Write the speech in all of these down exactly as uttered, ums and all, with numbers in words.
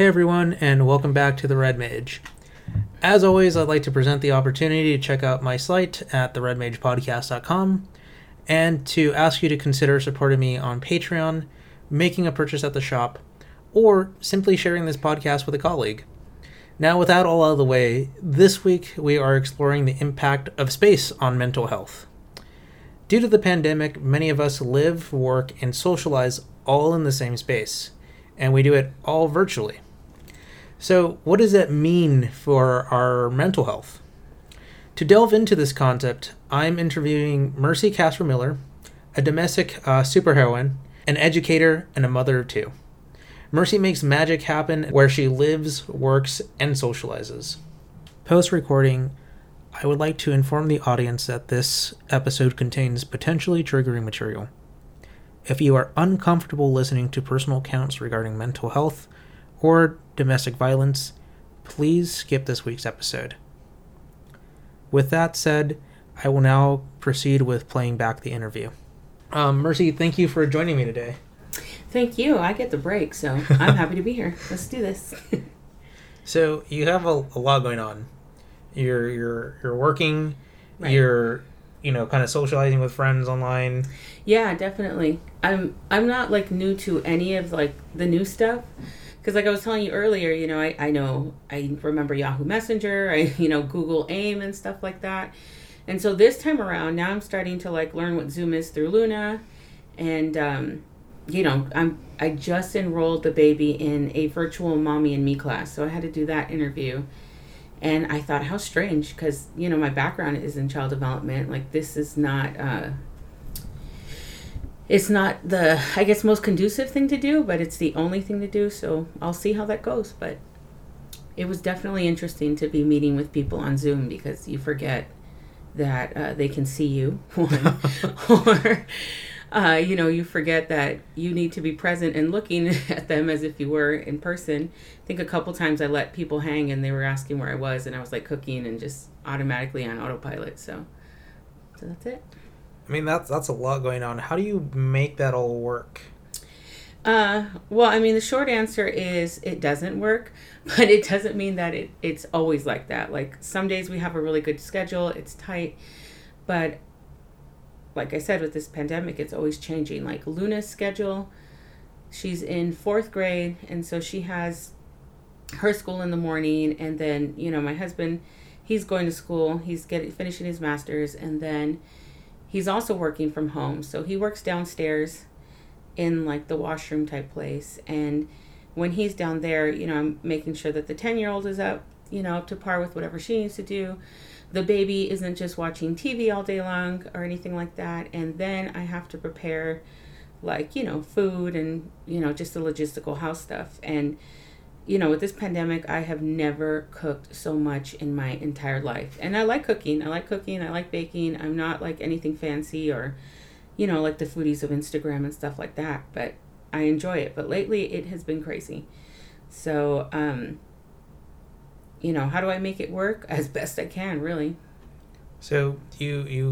Hey everyone, and welcome back to The Red Mage. As always, I'd like to present the opportunity to check out my site at the red mage podcast dot com and to ask you to consider supporting me on Patreon, making a purchase at the shop, or simply sharing this podcast with a colleague. Now, with that all out of the way, this week we are exploring the impact of space on mental health. Due to the pandemic, many of us live, work, and socialize all in the same space, and we do it all virtually. So what does that mean for our mental health? To delve into this concept, I'm interviewing Mercy Castro-Miller, a domestic uh, superheroine, an educator, and a mother of two. Mercy makes magic happen where she lives, works, and socializes. Post-recording, I would like to inform the audience that this episode contains potentially triggering material. If you are uncomfortable listening to personal accounts regarding mental health or domestic violence, please skip this week's episode. With that said, I will now proceed with playing back the interview. Um, Mercy, thank you for joining me today. Thank you. I get the break, so I'm happy to be here. Let's do this. So you have a, a lot going on. You're you're you're working. Right. You're you know kind of socializing with friends online. Yeah, definitely. I'm I'm not like new to any of like the new stuff. Because like I was telling you earlier, you know, I, I know, I remember Yahoo Messenger, I, you know, Google A I M and stuff like that. And so this time around, now I'm starting to like learn what Zoom is through Luna. And, um, you know, I'm, I just enrolled the baby in a virtual Mommy and Me class. So I had to do that interview. And I thought, how strange, because, you know, my background is in child development. Like this is not... Uh, It's not the, I guess, most conducive thing to do, but it's the only thing to do, so I'll see how that goes. But it was definitely interesting to be meeting with people on Zoom because you forget that uh, they can see you. or, uh, you know, you forget that you need to be present and looking at them as if you were in person. I think a couple times I let people hang and they were asking where I was, and I was like cooking and just automatically on autopilot. So, so that's it. I mean, that's that's a lot going on. How do you make that all work? Uh, well, I mean, the short answer is it doesn't work, but it doesn't mean that it, it's always like that. Like, some days we have a really good schedule, it's tight, but like I said, with this pandemic, it's always changing. Like, Luna's schedule, she's in fourth grade, and so she has her school in the morning, and then, you know, my husband, he's going to school, he's getting finishing his master's, and then... he's also working from home, so he works downstairs in, like, the washroom type place. And when he's down there, you know, I'm making sure that the ten-year-old is up, you know, up to par with whatever she needs to do. The baby isn't just watching T V all day long or anything like that. And then I have to prepare, like, you know, food and, you know, just the logistical house stuff. And, you know, with this pandemic, I have never cooked so much in my entire life. And I like cooking. I like cooking. I like baking. I'm not like anything fancy or, you know, like the foodies of Instagram and stuff like that. But I enjoy it. But lately it has been crazy. So, um, you know, how do I make it work? As best I can, really. So you, you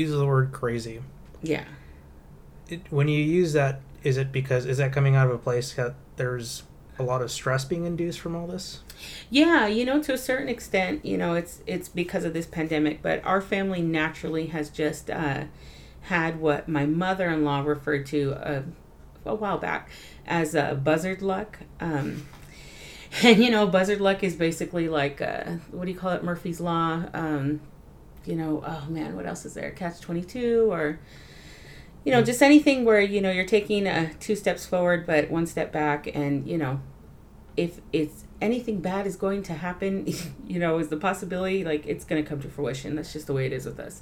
use the word crazy. Yeah. It, when you use that, is it because, is that coming out of a place that there's... a lot of stress being induced from all this? Yeah, you know, to a certain extent, you know, it's it's because of this pandemic, but our family naturally has just uh, had what my mother-in-law referred to a, a while back as a uh, buzzard luck. Um, and, you know, buzzard luck is basically like, a, what do you call it, Murphy's Law? Um, you know, oh man, what else is there? Catch twenty-two or... you know, just anything where, you know, you're taking uh, two steps forward, but one step back. And, you know, if it's anything bad is going to happen, you know, is the possibility, like, it's going to come to fruition. That's just the way it is with us.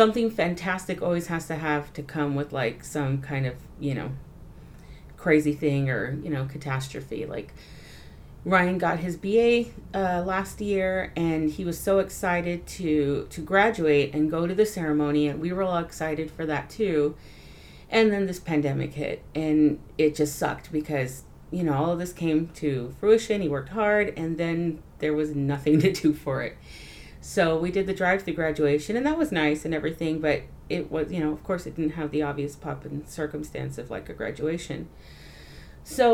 Something fantastic always has to have to come with, like, some kind of, you know, crazy thing or, you know, catastrophe. Like, Ryan got his B A uh, last year, and he was so excited to to graduate and go to the ceremony, and we were all excited for that too. And then this pandemic hit, and it just sucked because, you know, all of this came to fruition. He worked hard, and then there was nothing to do for it. So we did the drive-through graduation, and that was nice and everything, but it was, you know, of course it didn't have the obvious pop in circumstance of like a graduation. So...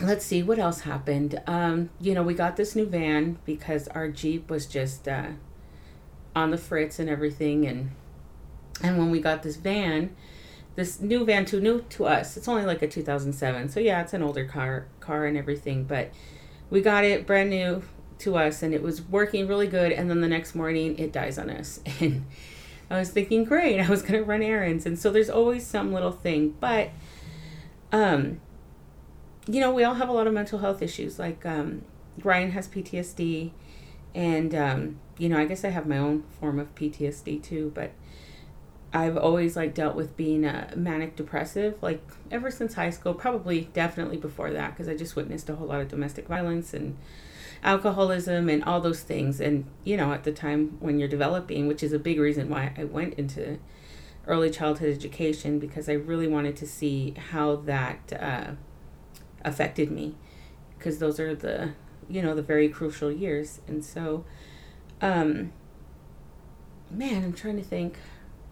let's see what else happened. Um, you know, we got this new van because our Jeep was just uh, on the fritz and everything. And and when we got this van, this new van, too new to us, it's only like a two thousand seven. So yeah, it's an older car, car and everything. But we got it brand new to us and it was working really good. And then the next morning it dies on us. And I was thinking, great, I was going to run errands. And so there's always some little thing. But, um, you know, we all have a lot of mental health issues. Like, um, Ryan has P T S D and, um, you know, I guess I have my own form of P T S D too, but I've always like dealt with being a manic depressive, like ever since high school, probably definitely before that. 'Cause I just witnessed a whole lot of domestic violence and alcoholism and all those things. And, you know, at the time when you're developing, which is a big reason why I went into early childhood education, because I really wanted to see how that, uh, affected me, because those are the, you know, the very crucial years. And so, um, man, I'm trying to think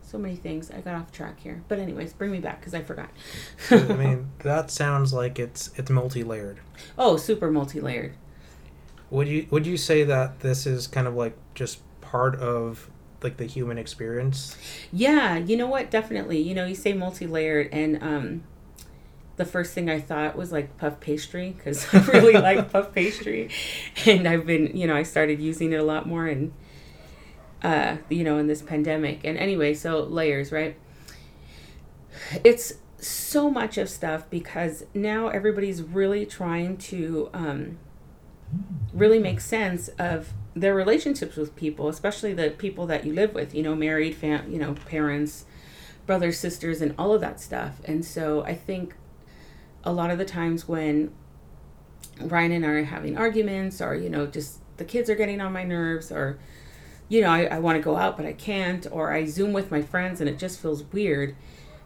so many things. I got off track here, but anyways, bring me back because I forgot. I mean, that sounds like it's, it's multi-layered. Oh, super multi-layered. Would you, would you say that this is kind of like just part of like the human experience? Yeah. You know what? Definitely. You know, you say multi-layered and, um, the first thing I thought was like puff pastry, because I really like puff pastry, and I've been, you know, I started using it a lot more, and uh, you know, in this pandemic. And anyway, so layers, right? It's so much of stuff because now everybody's really trying to um, really make sense of their relationships with people, especially the people that you live with. You know, married, fam, you know, parents, brothers, sisters, and all of that stuff. And so I think a lot of the times when Ryan and I are having arguments, or, you know, just the kids are getting on my nerves, or, you know, I, I want to go out, but I can't, or I Zoom with my friends and it just feels weird.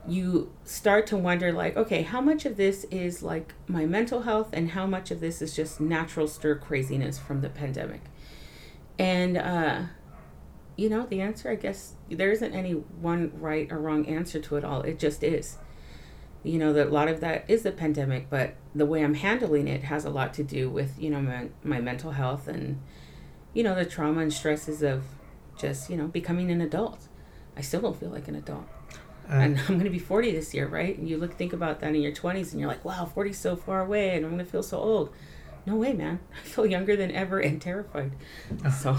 You start to wonder like, okay, how much of this is like my mental health and how much of this is just natural stir craziness from the pandemic? And, uh, you know, the answer, I guess there isn't any one right or wrong answer to it all. It just is. You know, that a lot of that is the pandemic, but the way I'm handling it has a lot to do with, you know, my, my mental health and, you know, the trauma and stresses of just, you know, becoming an adult. I still don't feel like an adult. Uh, and I'm going to be forty this year, right? And you look, think about that in your twenties and you're like, wow, forty is so far away and I'm going to feel so old. No way, man. I feel younger than ever and terrified. Uh, so,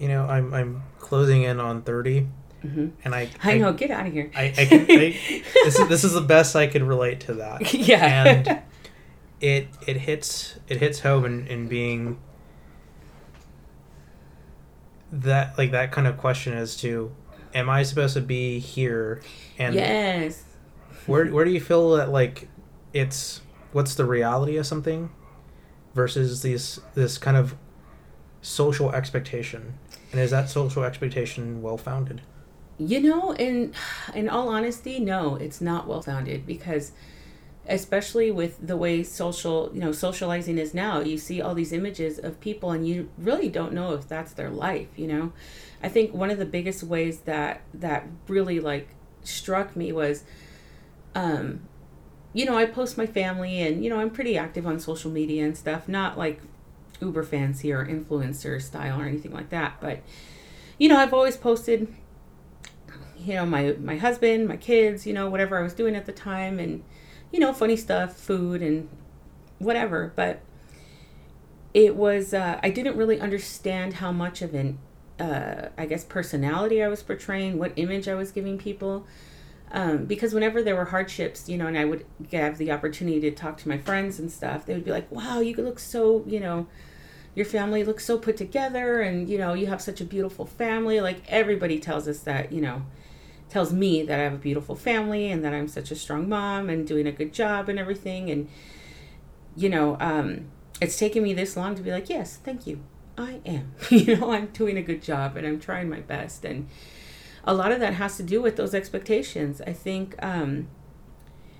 you know, I'm, I'm closing in on thirty. Mm-hmm. And I, I, I know. Get out of here. I, I, can, I this is this is the best I could relate to that. Yeah, and it it hits it hits home in, in being that like that kind of question as to, am I supposed to be here? And yes, where where do you feel that like it's what's the reality of something versus these this kind of social expectation, and is that social expectation well founded? You know, in in all honesty, no, it's not well-founded, because especially with the way social, you know, socializing is now, you see all these images of people and you really don't know if that's their life, you know? I think one of the biggest ways that that really like struck me was, um, you know, I post my family and, you know, I'm pretty active on social media and stuff, not like uber fancy or influencer style or anything like that. But, you know, I've always posted, you know, my, my husband, my kids, you know, whatever I was doing at the time and, you know, funny stuff, food and whatever. But it was, uh, I didn't really understand how much of an, uh, I guess, personality I was portraying, what image I was giving people. Um, because whenever there were hardships, you know, and I would have the opportunity to talk to my friends and stuff, they would be like, wow, you look so, you know, your family looks so put together and, you know, you have such a beautiful family. Like everybody tells us that, you know, tells me that I have a beautiful family and that I'm such a strong mom and doing a good job and everything. And, you know, um, it's taken me this long to be like, yes, thank you. I am, you know, I'm doing a good job and I'm trying my best. And a lot of that has to do with those expectations. I think, um,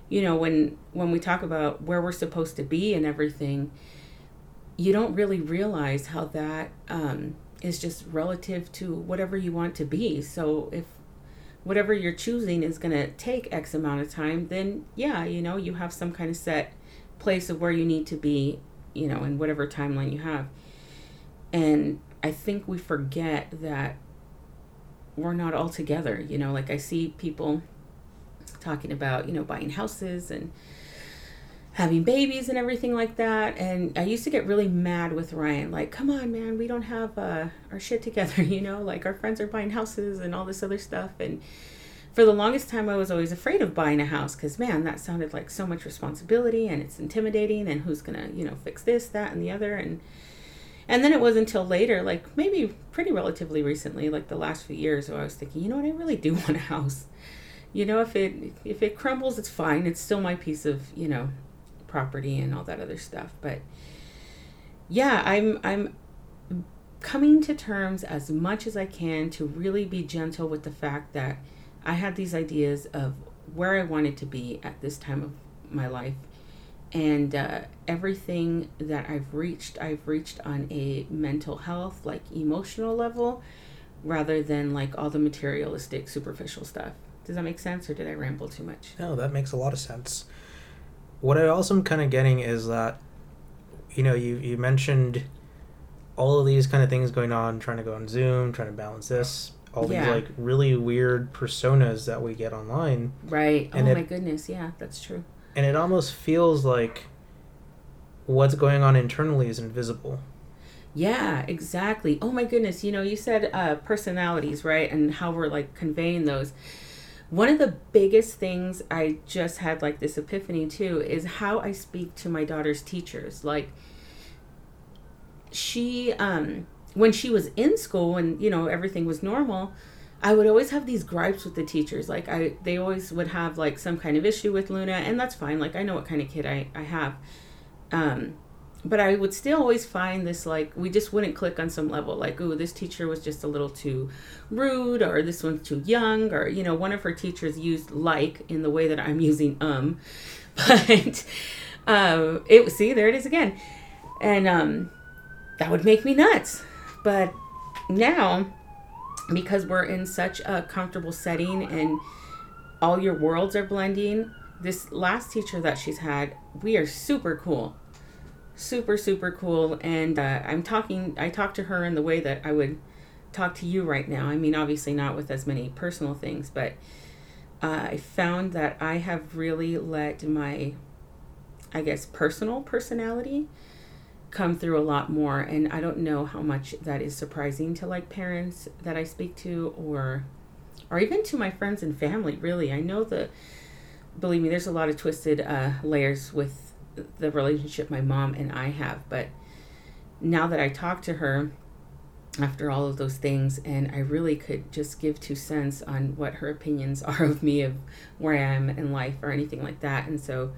you know, when, when we talk about where we're supposed to be and everything, you don't really realize how that, um, is just relative to whatever you want to be. So if whatever you're choosing is going to take X amount of time, then yeah, you know, you have some kind of set place of where you need to be, you know, in whatever timeline you have. And I think we forget that we're not all together, you know, like I see people talking about, you know, buying houses and having babies and everything like that. And I used to get really mad with Ryan, like, come on, man, we don't have uh, our shit together, you know, like our friends are buying houses and all this other stuff. And for the longest time, I was always afraid of buying a house because, man, that sounded like so much responsibility and it's intimidating and who's going to, you know, fix this, that, and the other. And And then it was until later, like maybe pretty relatively recently, like the last few years, where I was thinking, you know what, I really do want a house. You know, if it if it crumbles, it's fine. It's still my piece of, you know, property and all that other stuff. But yeah, I'm I'm coming to terms as much as I can to really be gentle with the fact that I had these ideas of where I wanted to be at this time of my life. And uh, everything that I've reached, I've reached on a mental health, like emotional level, rather than like all the materialistic, superficial stuff. Does that make sense, or did I ramble too much? No, that makes a lot of sense. What I also am kind of getting is that, you know, you, you mentioned all of these kind of things going on, trying to go on Zoom, trying to balance this, all yeah. these like really weird personas that we get online. Right. And oh, it, my goodness. Yeah, that's true. And it almost feels like what's going on internally is invisible. Yeah, exactly. Oh my goodness. You know, you said uh, personalities, right? And how we're like conveying those. One of the biggest things I just had like this epiphany too is how I speak to my daughter's teachers. Like she, um, when she was in school and, you know, everything was normal, I would always have these gripes with the teachers. Like I, they always would have like some kind of issue with Luna, and that's fine. Like I know what kind of kid I, I have. Um, but I would still always find this, like, we just wouldn't click on some level. Like, ooh, this teacher was just a little too rude, or this one's too young, or, you know, one of her teachers used like in the way that I'm using um, but, um, it see, there it is again. And, um, that would make me nuts. But now, because we're in such a comfortable setting and all your worlds are blending, this last teacher that she's had, we are super cool, super, super cool. And uh, I'm talking, I talk to her in the way that I would talk to you right now. I mean, obviously not with as many personal things, but uh, I found that I have really let my, I guess, personal personality come through a lot more. And I don't know how much that is surprising to like parents that I speak to, or or even to my friends and family, really. I know the, believe me, there's a lot of twisted uh, layers with the relationship my mom and I have. But now that I talk to her after all of those things, and I really could just give two cents on what her opinions are of me, of where I am in life or anything like that. And so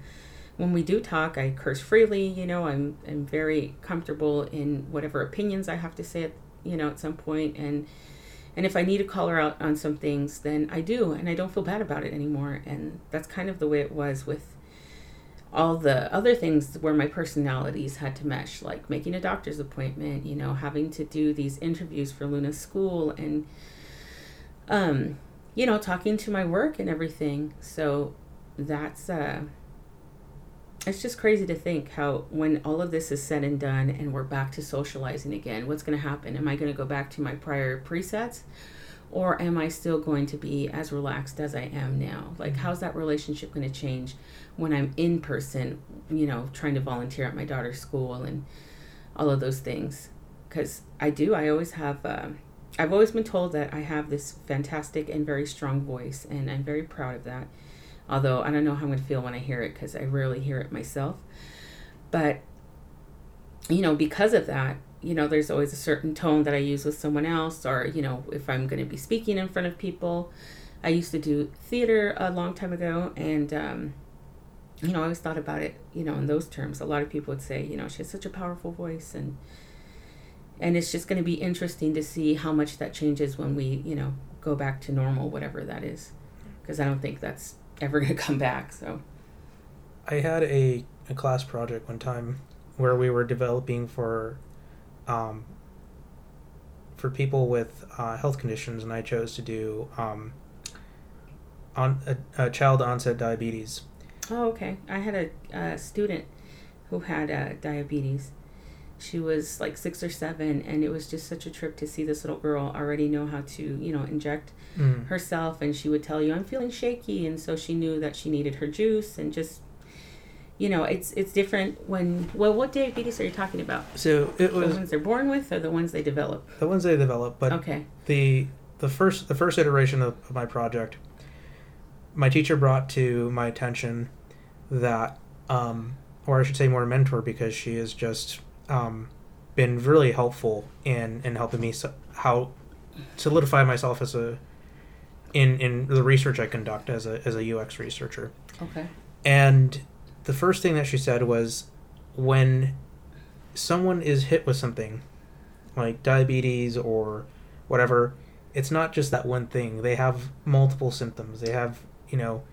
when we do talk, I curse freely, you know, I'm I'm very comfortable in whatever opinions I have to say, at, you know, at some point. And and if I need to call her out on some things, then I do, and I don't feel bad about it anymore. And that's kind of the way it was with all the other things where my personalities had to mesh, like making a doctor's appointment, you know, having to do these interviews for Luna's school, and, um, you know, talking to my work and everything. So that's... uh. It's just crazy to think how when all of this is said and done and we're back to socializing again, what's going to happen? Am I going to go back to my prior presets, or am I still going to be as relaxed as I am now? Like, how's that relationship going to change when I'm in person, you know, trying to volunteer at my daughter's school and all of those things? Because I do, I always have, uh, I've always been told that I have this fantastic and very strong voice, and I'm very proud of that. Although I don't know how I'm going to feel when I hear it, because I rarely hear it myself. But, you know, because of that, you know, there's always a certain tone that I use with someone else, or, you know, if I'm going to be speaking in front of people. I used to do theater a long time ago, and, um, you know, I always thought about it, you know, in those terms. A lot of people would say, you know, she has such a powerful voice, and and it's just going to be interesting to see how much that changes when we, you know, go back to normal, whatever that is, because I don't think that's ever gonna come back. So I had a, a class project one time where we were developing for um for people with uh health conditions, and I chose to do um on a, a child onset diabetes. Oh, okay. I had a, a student who had uh, diabetes. She was like six or seven, and it was just such a trip to see this little girl already know how to, you know, inject mm. herself. And she would tell you, I'm feeling shaky. And so she knew that she needed her juice. And just, you know, it's it's different when, well, what diabetes are you talking about? So it was the ones they're born with or the ones they develop? The ones they develop. But okay. the the first the first iteration of, of my project, my teacher brought to my attention that, um, or I should say more mentor, because she is just... Um, been really helpful in, in helping me so, how solidify myself as a in in the research I conduct as a as a U X researcher. Okay. And the first thing that she said was, when someone is hit with something like diabetes or whatever, it's not just that one thing. They have multiple symptoms. They have, you know,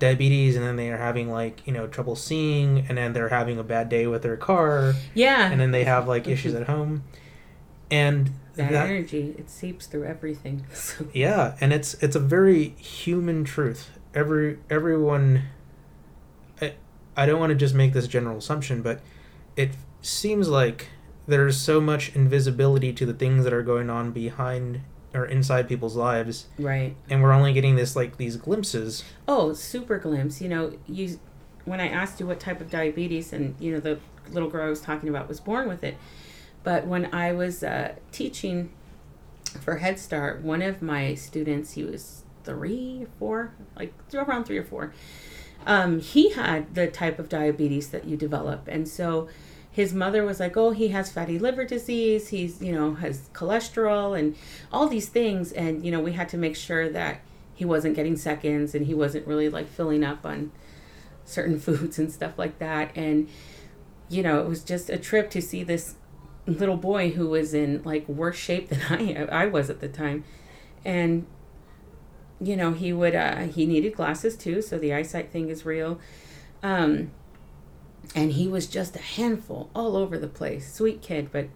diabetes, and then they are having, like, you know, trouble seeing, and then they're having a bad day with their car. Yeah. And then they have, like, issues at home. And that, that energy, it seeps through everything. So. Yeah, and it's it's a very human truth. Every everyone, I, I don't want to just make this general assumption, but it seems like there's so much invisibility to the things that are going on behind or inside people's lives. Right. And we're only getting this, like, these glimpses. Oh, super glimpse. You know, you, when I asked you what type of diabetes, and, you know, the little girl I was talking about was born with it. But when I was uh, teaching for Head Start, one of my students, he was three, four, like around three or four. Um, he had the type of diabetes that you develop. And so his mother was like, oh, he has fatty liver disease. He's, you know, has cholesterol and all these things. And, you know, we had to make sure that he wasn't getting seconds and he wasn't really, like, filling up on certain foods and stuff like that. And, you know, it was just a trip to see this little boy who was in, like, worse shape than I I was at the time. And, you know, he would, uh, he needed glasses too. So the eyesight thing is real. Um, And he was just a handful all over the place. Sweet kid, but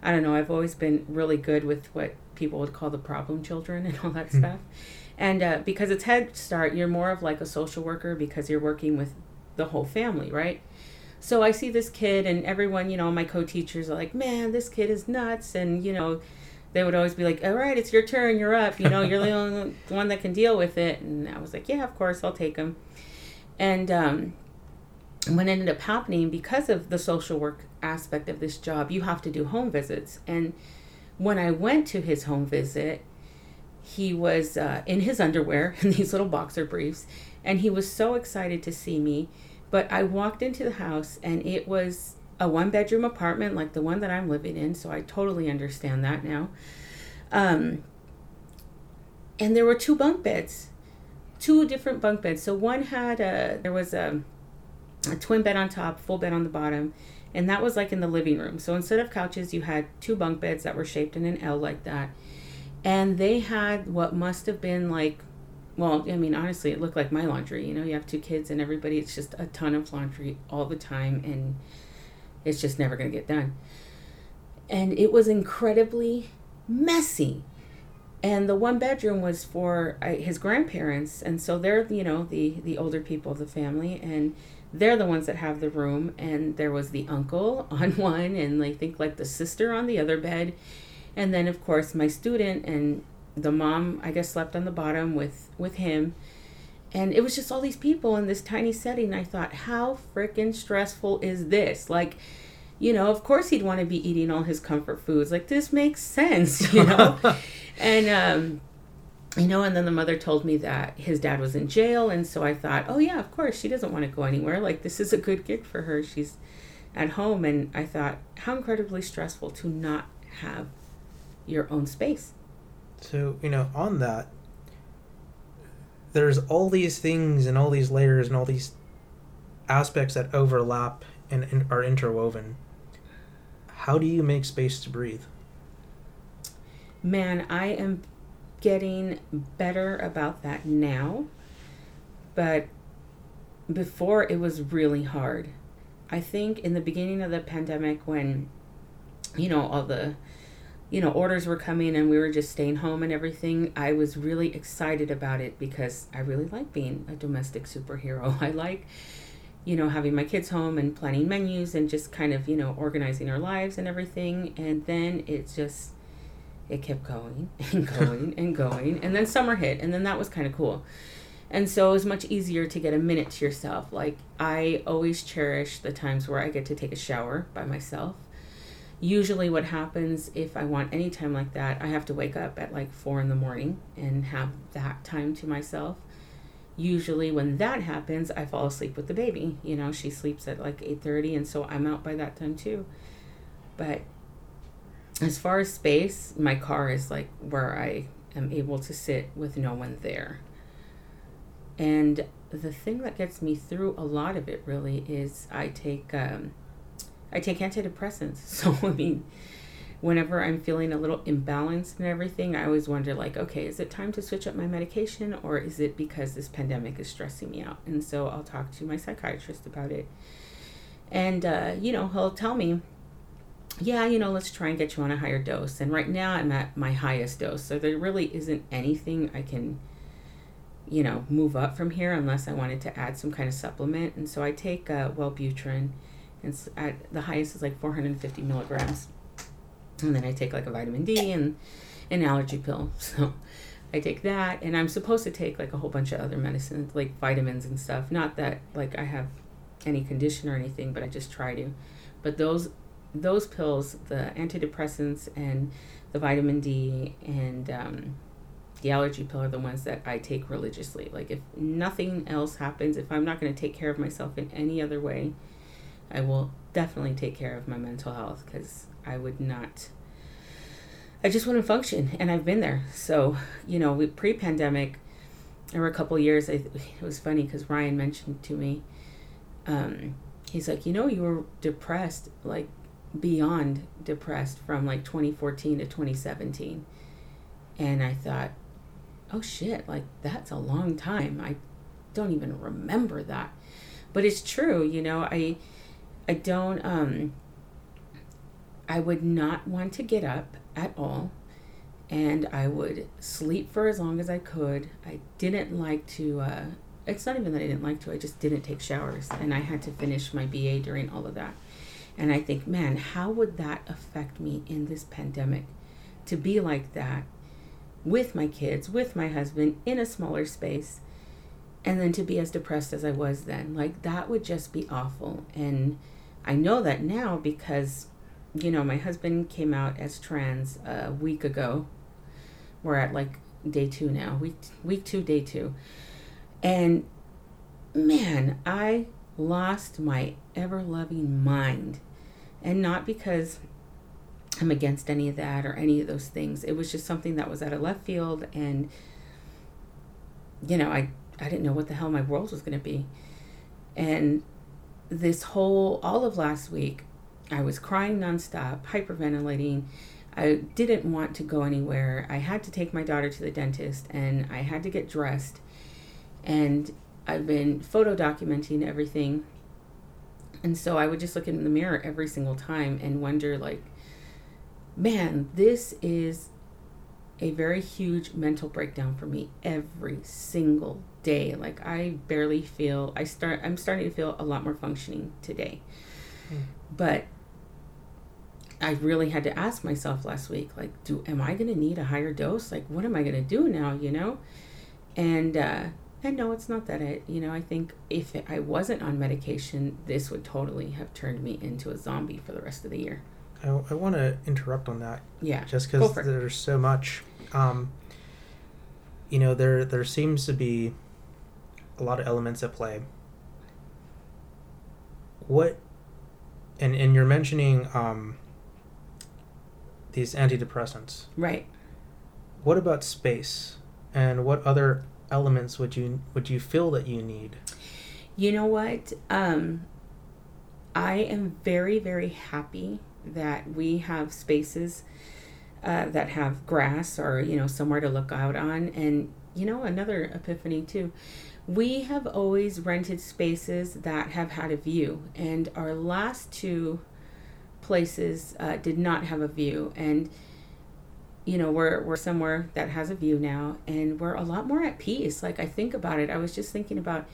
I don't know. I've always been really good with what people would call the problem children and all that mm. stuff. And uh, because it's Head Start, you're more of like a social worker because you're working with the whole family, right? So I see this kid and everyone, you know, my co-teachers are like, man, this kid is nuts. And, you know, they would always be like, all right, it's your turn. You're up. You know, you're the only one that can deal with it. And I was like, yeah, of course, I'll take him. And, um... what ended up happening, because of the social work aspect of this job, you have to do home visits. And when I went to his home visit, he was uh, in his underwear and these little boxer briefs, and he was so excited to see me. But I walked into the house, and it was a one-bedroom apartment like the one that I'm living in, so I totally understand that now. Um, and there were two bunk beds, two different bunk beds. So one had a, there was a... a twin bed on top, full bed on the bottom, and that was like in the living room. So instead of couches, you had two bunk beds that were shaped in an L like that, and they had what must have been like, well, I mean, honestly, it looked like my laundry. You know, you have two kids and everybody, it's just a ton of laundry all the time, and it's just never going to get done. And it was incredibly messy. And the one bedroom was for uh, his grandparents, and so they're, you know, the the older people of the family, and they're the ones that have the room. And there was the uncle on one, and I think like the sister on the other bed. And then, of course, my student and the mom, I guess, slept on the bottom with, with him. And it was just all these people in this tiny setting. I thought, how freaking stressful is this? Like, you know, of course he'd want to be eating all his comfort foods. Like, this makes sense, you know? and, um... You know, and then the mother told me that his dad was in jail, and so I thought, oh, yeah, of course, she doesn't want to go anywhere. Like, this is a good gig for her. She's at home. And I thought, how incredibly stressful to not have your own space. So, you know, on that, there's all these things and all these layers and all these aspects that overlap and, and are interwoven. How do you make space to breathe? Man, I am... getting better about that now, but before it was really hard. I think in the beginning of the pandemic, when, you know, all the, you know, orders were coming and we were just staying home and everything, I was really excited about it because I really like being a domestic superhero. I like you know, having my kids home and planning menus and just kind of, you know, organizing our lives and everything. And then it just, it kept going and going and going. And then summer hit, and then that was kind of cool. And so it was much easier to get a minute to yourself. Like, I always cherish the times where I get to take a shower by myself. Usually what happens, if I want any time like that, I have to wake up at like four in the morning and have that time to myself. Usually when that happens, I fall asleep with the baby. You know, she sleeps at like eight thirty, and so I'm out by that time too. But as far as space, my car is like where I am able to sit with no one there. And the thing that gets me through a lot of it really is I take... um I take antidepressants. So, I mean, whenever I'm feeling a little imbalanced and everything, I always wonder, like, okay, is it time to switch up my medication, or is it because this pandemic is stressing me out? And so I'll talk to my psychiatrist about it. And, uh, you know, he'll tell me, yeah, you know, let's try and get you on a higher dose. And right now I'm at my highest dose. So there really isn't anything I can, you know, move up from here unless I wanted to add some kind of supplement. And so I take uh, Wellbutrin. It's at the highest is like four hundred fifty milligrams, and then I take like a vitamin D and an allergy pill. So I take that, and I'm supposed to take like a whole bunch of other medicines, like vitamins and stuff. Not that like I have any condition or anything, but I just try to. But those those pills, the antidepressants and the vitamin D and um, the allergy pill, are the ones that I take religiously. Like, if nothing else happens, if I'm not going to take care of myself in any other way, I will definitely take care of my mental health, because I would not, I just wouldn't function. And I've been there. So, you know, we pre-pandemic, there were a couple years, I, it was funny because Ryan mentioned to me, um, he's like, you know, you were depressed, like beyond depressed, from like twenty fourteen to twenty seventeen. And I thought, oh shit, like that's a long time. I don't even remember that. But it's true, you know, I... I don't, um, I would not want to get up at all, and I would sleep for as long as I could. I didn't like to, uh, it's not even that I didn't like to, I just didn't take showers, and I had to finish my B A during all of that. And I think, man, how would that affect me in this pandemic to be like that with my kids, with my husband, in a smaller space, and then to be as depressed as I was then? Like, that would just be awful. And I know that now because, you know, my husband came out as trans a week ago. We're at like day two now, week, week two, day two. And man, I lost my ever loving mind. And not because I'm against any of that or any of those things. It was just something that was out of left field. And, you know, I, I didn't know what the hell my world was going to be. And this whole, all of last week, I was crying nonstop, hyperventilating. I didn't want to go anywhere. I had to take my daughter to the dentist, and I had to get dressed. And I've been photo documenting everything. And so I would just look in the mirror every single time and wonder, like, man, this is a very huge mental breakdown for me every single day. Like, I barely feel, I start, I'm starting to feel a lot more functioning today. Mm. But I really had to ask myself last week, like, do, am I going to need a higher dose? Like, what am I going to do now, you know? And, uh, and no, it's not that I, you know, I think if it, I wasn't on medication, this would totally have turned me into a zombie for the rest of the year. I, I want to interrupt on that. Yeah. Just because there's so much, um, you know, there, there seems to be a lot of elements at play. What, and, and you're mentioning, um, these antidepressants, right? What about space, and what other elements would you, would you feel that you need? You know what? Um, I am very, very happy that we have spaces uh, that have grass, or, you know, somewhere to look out on. And, you know, another epiphany too, we have always rented spaces that have had a view, and our last two places uh, did not have a view. And, you know, we're we're somewhere that has a view now, and we're a lot more at peace. Like, I think about it, I was just thinking about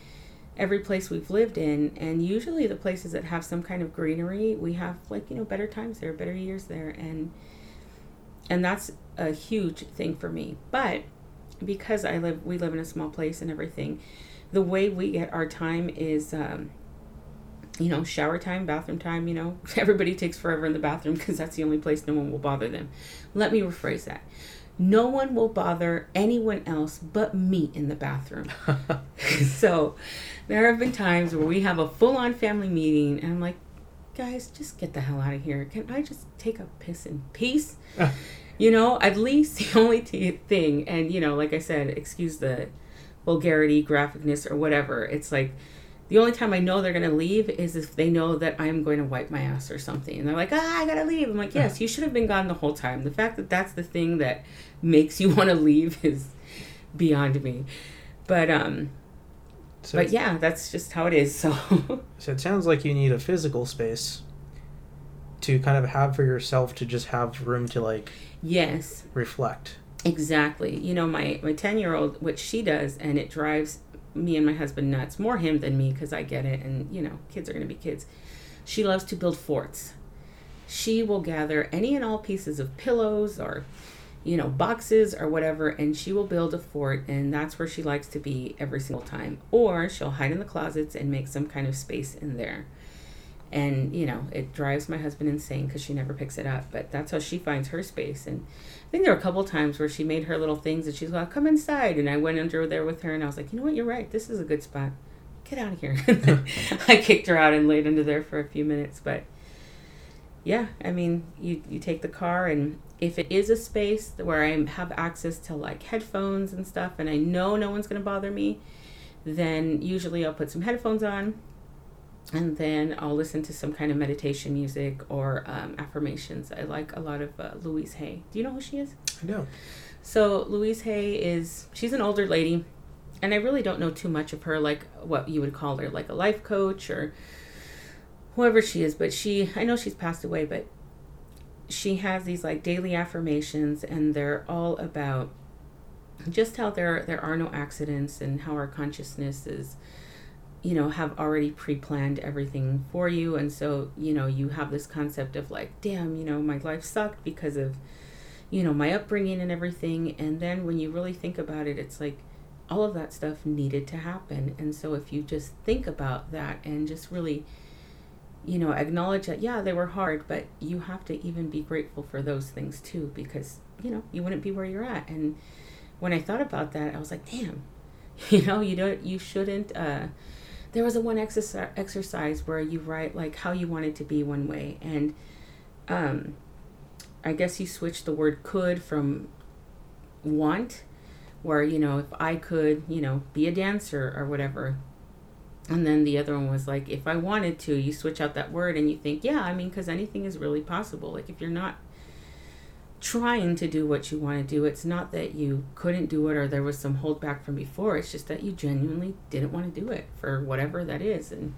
every place we've lived in, and usually the places that have some kind of greenery, we have, like, you know, better times there, better years there, and and that's a huge thing for me. But because I live, we live in a small place and everything, the way we get our time is, um, you know, shower time, bathroom time, you know, everybody takes forever in the bathroom because that's the only place no one will bother them. Let me rephrase that. No one will bother anyone else but me in the bathroom. So there have been times where we have a full-on family meeting and I'm like, guys, just get the hell out of here. Can I just take a piss in peace? You know, at least the only t- thing. And, you know, like I said, excuse the vulgarity, graphicness, or whatever. It's like, the only time I know they're going to leave is if they know that I'm going to wipe my ass or something. And they're like, ah, I got to leave. I'm like, yes, you should have been gone the whole time. The fact that that's the thing that makes you want to leave is beyond me. But, um, so but yeah, that's just how it is. So. So it sounds like you need a physical space to kind of have for yourself, to just have room to, like, yes, reflect. Exactly. You know, my, my ten-year-old, which she does, and it drives me and my husband nuts, more him than me, because I get it, and, you know, kids are going to be kids. She loves to build forts. She will gather any and all pieces of pillows or, you know, boxes or whatever, and she will build a fort, and that's where she likes to be every single time. Or she'll hide in the closets and make some kind of space in there. And, you know, it drives my husband insane because she never picks it up, but that's how she finds her space. And I think there were a couple of times where she made her little things and she's like, come inside. And I went under there with her and I was like, you know what, you're right. This is a good spot. Get out of here. I kicked her out and laid under there for a few minutes. But yeah, I mean, you, you take the car, and if it is a space where I have access to, like, headphones and stuff, and I know no one's going to bother me, then usually I'll put some headphones on. And then I'll listen to some kind of meditation music or um, affirmations. I like a lot of uh, Louise Hay. Do you know who she is? I know. So Louise Hay is, she's an older lady, and I really don't know too much of her, like what you would call her, like a life coach or whoever she is. But she, I know she's passed away, but she has these, like, daily affirmations, and they're all about just how there there are no accidents and how our consciousness is, you know, have already pre-planned everything for you. And so, you know, you have this concept of, like, damn, you know, my life sucked because of, you know, my upbringing and everything. And then when you really think about it, it's like all of that stuff needed to happen. And so if you just think about that and just really, you know, acknowledge that, yeah, they were hard, but you have to even be grateful for those things too, because, you know, you wouldn't be where you're at. And when I thought about that, I was like, damn, you know, you don't, you shouldn't, uh, there was a one exercise exercise where you write, like, how you want it to be one way. And um, I guess you switch the word could from want, where, you know, if I could, you know, be a dancer or whatever. And then the other one was like, if I wanted to, you switch out that word and you think, yeah, I mean, because anything is really possible. Like, if you're not trying to do what you want to do, it's not that you couldn't do it or there was some holdback from before. It's just that you genuinely didn't want to do it for whatever that is. And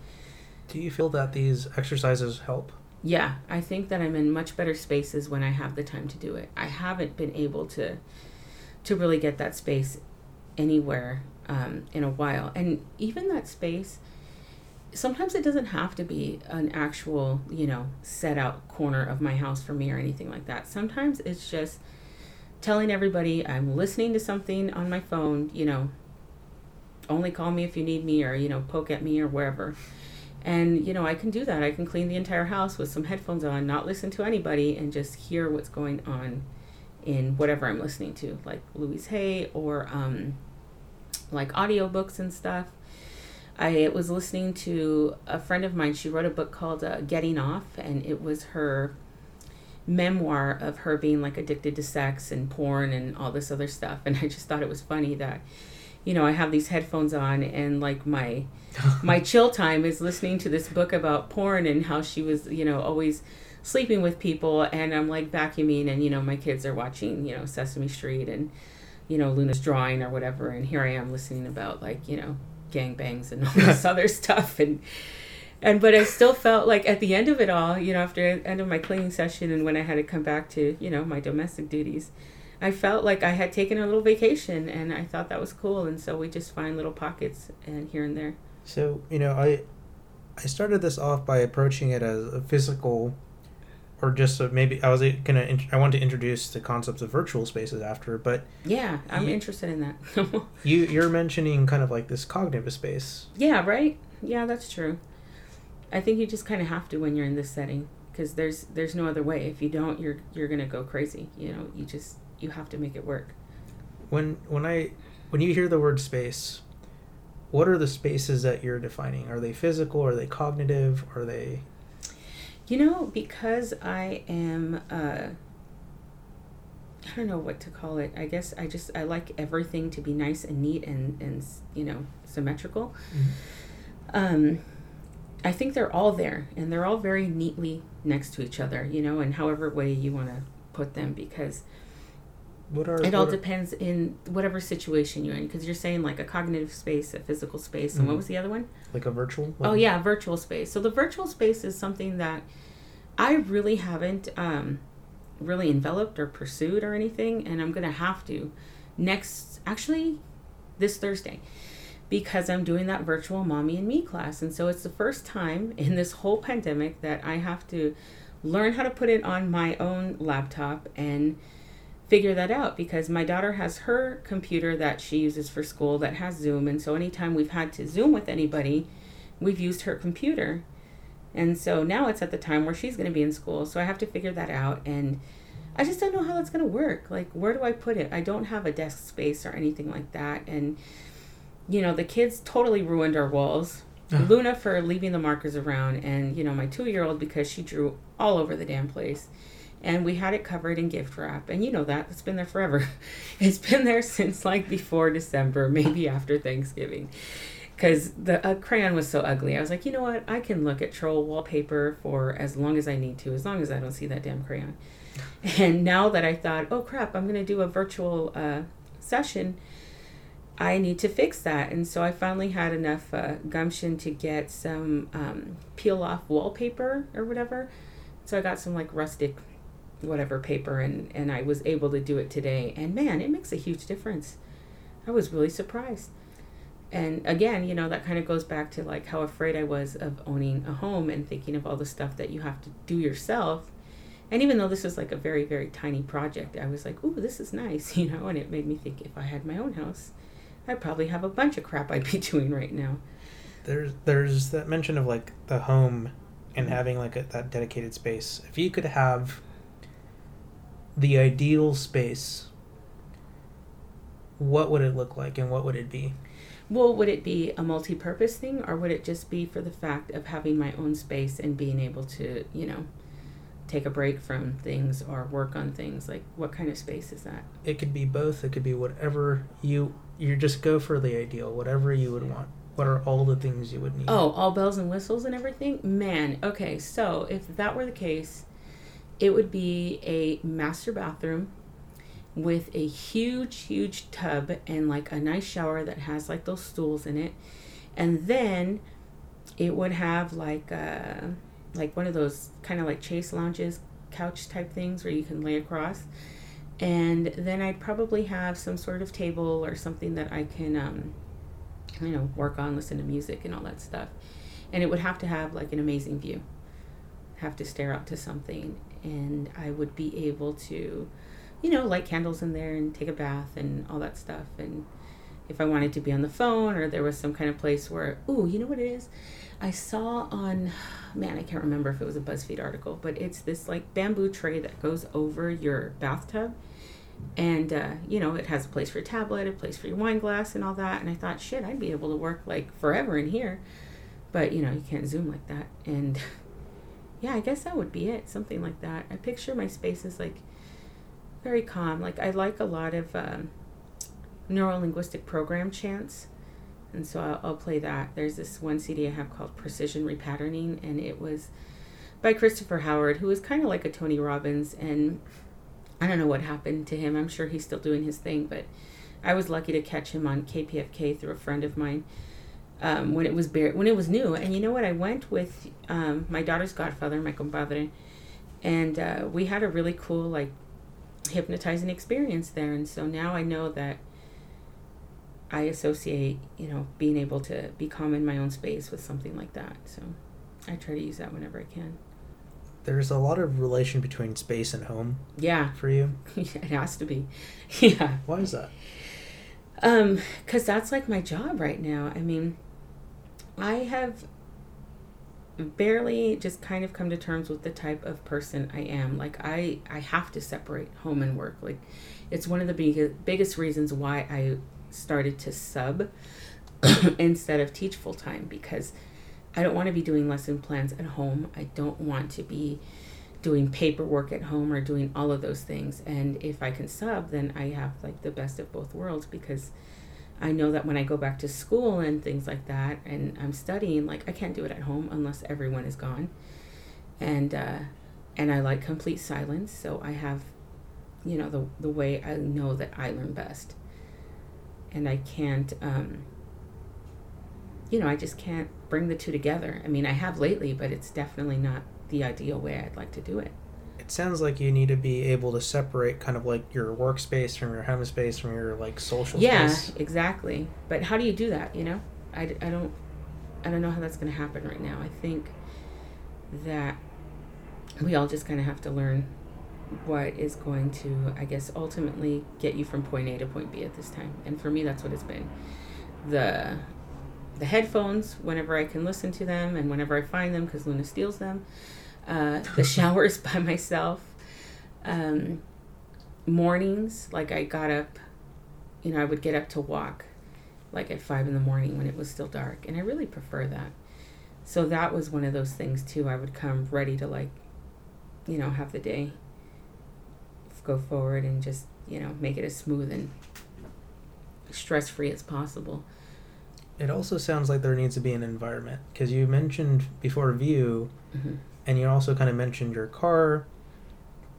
do you feel that these exercises help? Yeah, I think that I'm in much better spaces when I have the time to do it. I haven't been able to to really get that space anywhere um, in a while. And even that space, sometimes it doesn't have to be an actual, you know, set out corner of my house for me or anything like that. Sometimes it's just telling everybody I'm listening to something on my phone, you know, only call me if you need me, or, you know, poke at me or wherever. And, you know, I can do that. I can clean the entire house with some headphones on, not listen to anybody, and just hear what's going on in whatever I'm listening to, like Louise Hay or um, like audiobooks and stuff. I was listening to a friend of mine. She wrote a book called uh, Getting Off, and it was her memoir of her being, like, addicted to sex and porn and all this other stuff. And I just thought it was funny that, you know, I have these headphones on and, like, my my chill time is listening to this book about porn and how she was, you know, always sleeping with people. And I'm, like, vacuuming, and, you know, my kids are watching, you know, Sesame Street and, you know, Luna's drawing or whatever. And here I am listening about, like, you know, gangbangs and all this other stuff, and and but I still felt like at the end of it all, you know, after the end of my cleaning session and when I had to come back to, you know, my domestic duties, I felt like I had taken a little vacation, and I thought that was cool. And so we just find little pockets and here and there. So, you know, I I started this off by approaching it as a physical, or just a, maybe I was gonna I want to introduce the concepts of virtual spaces after, but yeah, I'm you, interested in that. you you're mentioning kind of like this cognitive space. Yeah, right. Yeah, that's true. I think you just kind of have to when you're in this setting, because there's there's no other way. If you don't, you're you're gonna go crazy. You know, you just you have to make it work. When when I when you hear the word space, what are the spaces that you're defining? Are they physical? Are they cognitive? Are they? You know, because I am, uh, I don't know what to call it. I guess I just, I like everything to be nice and neat and, and you know, symmetrical. Mm-hmm. Um, I think they're all there, and they're all very neatly next to each other, you know, in however way you want to put them, because what are, it all what are, depends in whatever situation you're in, because you're saying like a cognitive space, a physical space, and mm-hmm. what was the other one? Like a virtual? Like, oh, yeah, virtual space. So the virtual space is something that I really haven't um, really enveloped or pursued or anything, and I'm going to have to next, actually, this Thursday, because I'm doing that virtual Mommy and Me class. And so it's the first time in this whole pandemic that I have to learn how to put it on my own laptop and figure that out, because my daughter has her computer that she uses for school that has Zoom, and so anytime we've had to Zoom with anybody, we've used her computer. And so now it's at the time where she's going to be in school, so I have to figure that out, and I just don't know how that's going to work. Like, where do I put it? I don't have a desk space or anything like that, and you know, the kids totally ruined our walls. Luna for leaving the markers around, and you know, my two-year-old because she drew all over the damn place. And we had it covered in gift wrap. And you know that. It's been there forever. It's been there since like before December, maybe after Thanksgiving. Because the uh, crayon was so ugly. I was like, you know what? I can look at troll wallpaper for as long as I need to, as long as I don't see that damn crayon. And now that I thought, oh crap, I'm going to do a virtual uh, session, I need to fix that. And so I finally had enough uh, gumption to get some um, peel-off wallpaper or whatever. So I got some like rustic whatever paper, and and I was able to do it today, and man, it makes a huge difference. I was really surprised. And again, you know, that kind of goes back to like how afraid I was of owning a home and thinking of all the stuff that you have to do yourself. And even though this was like a very very tiny project, I was like, ooh, this is nice, you know. And it made me think, if I had my own house, I'd probably have a bunch of crap I'd be doing right now. There's there's that mention of like the home and having like a, that dedicated space. If you could have the ideal space, what would it look like and what would it be? Well, would it be a multi-purpose thing, or would it just be for the fact of having my own space and being able to, you know, take a break from things or work on things? Like, what kind of space is that? It could be both. It could be whatever you, you just go for the ideal, whatever you would want. What are all the things you would need? Oh, all bells and whistles and everything? Man, okay, so if that were the case, it would be a master bathroom with a huge, huge tub and like a nice shower that has like those stools in it. And then it would have like a, like one of those kind of like chaise lounges, couch type things where you can lay across. And then I'd probably have some sort of table or something that I can, um, you know, work on, listen to music and all that stuff. And it would have to have like an amazing view. Have to stare up to something, and I would be able to, you know, light candles in there and take a bath and all that stuff. And if I wanted to be on the phone, or there was some kind of place where, ooh, you know what it is? I saw on, man, I can't remember if it was a BuzzFeed article, but it's this like bamboo tray that goes over your bathtub, and uh, you know, it has a place for your tablet, a place for your wine glass and all that. And I thought, shit, I'd be able to work like forever in here, but you know, you can't Zoom like that. And yeah, I guess that would be it, something like that. I picture my space as like very calm. Like, I like a lot of um, neuro-linguistic program chants, and so I'll, I'll play that. There's this one C D I have called Precision Repatterning, and it was by Christopher Howard, who is kind of like a Tony Robbins, and I don't know what happened to him. I'm sure he's still doing his thing, but I was lucky to catch him on K P F K through a friend of mine. Um, when it was bare, when it was new. And you know what? I went with um, my daughter's godfather, my compadre, and uh, we had a really cool, like, hypnotizing experience there. And so now I know that I associate, you know, being able to be calm in my own space with something like that. So I try to use that whenever I can. There's a lot of relation between space and home. Yeah. For you? It has to be. Yeah. Why is that? Um, 'cause that's like my job right now. I mean, I have barely just kind of come to terms with the type of person I am. Like, I, I have to separate home and work. Like, it's one of the big, biggest reasons why I started to sub instead of teach full-time, because I don't want to be doing lesson plans at home. I don't want to be doing paperwork at home or doing all of those things. And if I can sub, then I have like the best of both worlds, because I know that when I go back to school and things like that, and I'm studying, like I can't do it at home unless everyone is gone. And uh, and I like complete silence. So I have, you know, the the way I know that I learn best. And I can't, um, you know, I just can't bring the two together. I mean, I have lately, but it's definitely not the ideal way I'd like to do it. It sounds like you need to be able to separate kind of like your workspace from your home space from your like social yeah, space. Yeah, exactly. But how do you do that, you know? I, I don't I don't know how that's going to happen right now. I think that we all just kind of have to learn what is going to, I guess, ultimately get you from point A to point B at this time. And for me, that's what it's been. The... the headphones whenever I can listen to them and whenever I find them because Luna steals them, uh, the showers by myself, um, mornings, like I got up, you know, I would get up to walk like at five in the morning when it was still dark, and I really prefer that. So that was one of those things too. I would come ready to, like, you know, have the day go forward and just, you know, make it as smooth and stress-free as possible. It also sounds like there needs to be an environment, because you mentioned before View, mm-hmm. and you also kind of mentioned your car,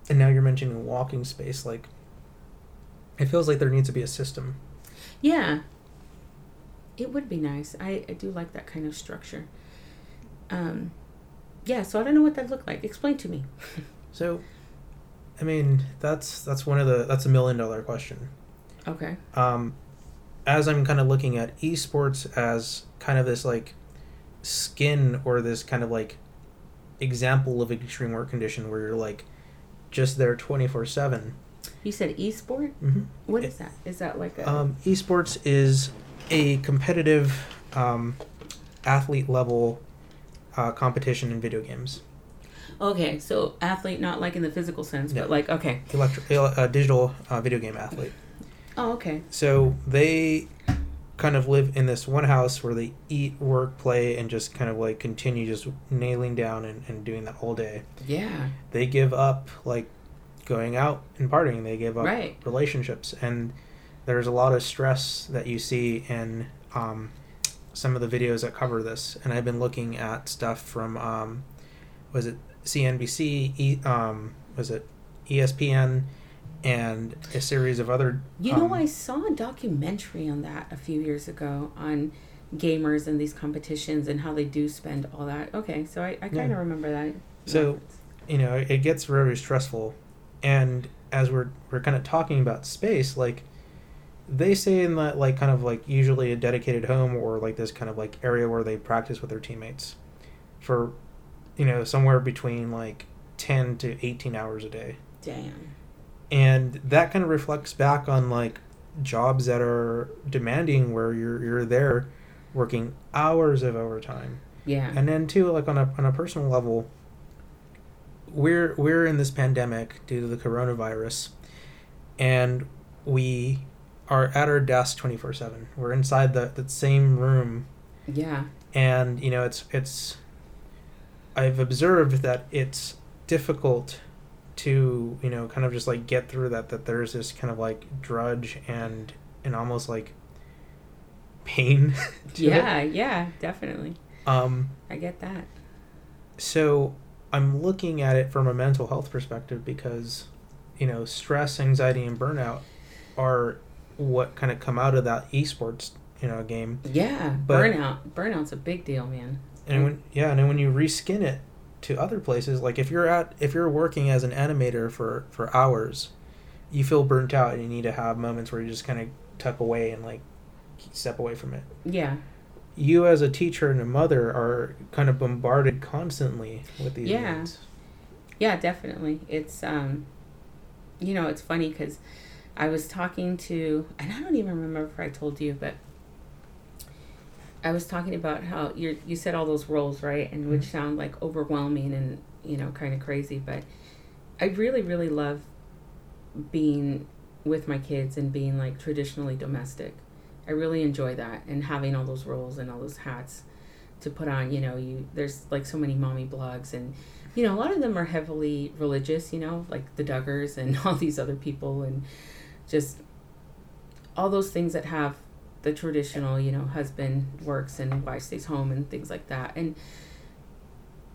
and now you're mentioning walking space. Like, it feels like there needs to be a system. Yeah, it would be nice. I, I do like that kind of structure. Um, yeah, so I don't know what that looked like. Explain to me. So, I mean, that's that's one of the that's a million dollar question. Okay. Um. As I'm kind of looking at esports as kind of this like skin or this kind of like example of extreme work condition where you're like just there twenty-four seven. You said esport? Mm-hmm. What is that? Is that like a... Um, esports is a competitive um, athlete level uh, competition in video games. Okay, so athlete not like in the physical sense, no. But like, okay. Electric, uh, digital uh, video game athlete. Oh, okay. So they kind of live in this one house where they eat, work, play, and just kind of like continue just nailing down and, and doing that all day. Yeah. They give up like going out and partying. They give up right. relationships. And there's a lot of stress that you see in um, some of the videos that cover this. And I've been looking at stuff from, um, was it C N B C, e, um, was it E S P N, and a series of other... You know, um, I saw a documentary on that a few years ago on gamers and these competitions and how they do spend all that. Okay, so I, I kind of yeah. remember that. So, you know, it gets very stressful. And as we're we're kind of talking about space, like, they say in that, like, kind of, like, usually a dedicated home or, like, this kind of, like, area where they practice with their teammates for, you know, somewhere between, like, ten to eighteen hours a day. Damn. And that kind of reflects back on like jobs that are demanding where you're you're there working hours of overtime. Yeah. And then too, like on a on a personal level, we're we're in this pandemic due to the coronavirus, and we are at our desk twenty-four seven. We're inside the, the same room. Yeah. And you know, it's it's I've observed that it's difficult to, you know, kind of just like get through that, that there's this kind of like drudge and and almost like pain to yeah it. Yeah, definitely. um I get that. So I'm looking at it from a mental health perspective, because you know, stress, anxiety, and burnout are what kind of come out of that esports, you know, game. Yeah. But burnout burnout's a big deal, man. And when yeah and then when you reskin it to other places, like if you're at if you're working as an animator for for hours, you feel burnt out and you need to have moments where you just kind of tuck away and like step away from it. Yeah. You as a teacher and a mother are kind of bombarded constantly with these yeah. events. Yeah, definitely. It's, um, you know, it's funny because I was talking to, and I don't even remember if I told you, but I was talking about how you're, you said all those roles, right? And mm-hmm. which sound like overwhelming and, you know, kind of crazy. But I really, really love being with my kids and being like traditionally domestic. I really enjoy that, and having all those roles and all those hats to put on. You know, you there's like so many mommy blogs, and you know a lot of them are heavily religious. You know, like the Duggars and all these other people, and just all those things that have the traditional, you know, husband works and wife stays home and things like that. And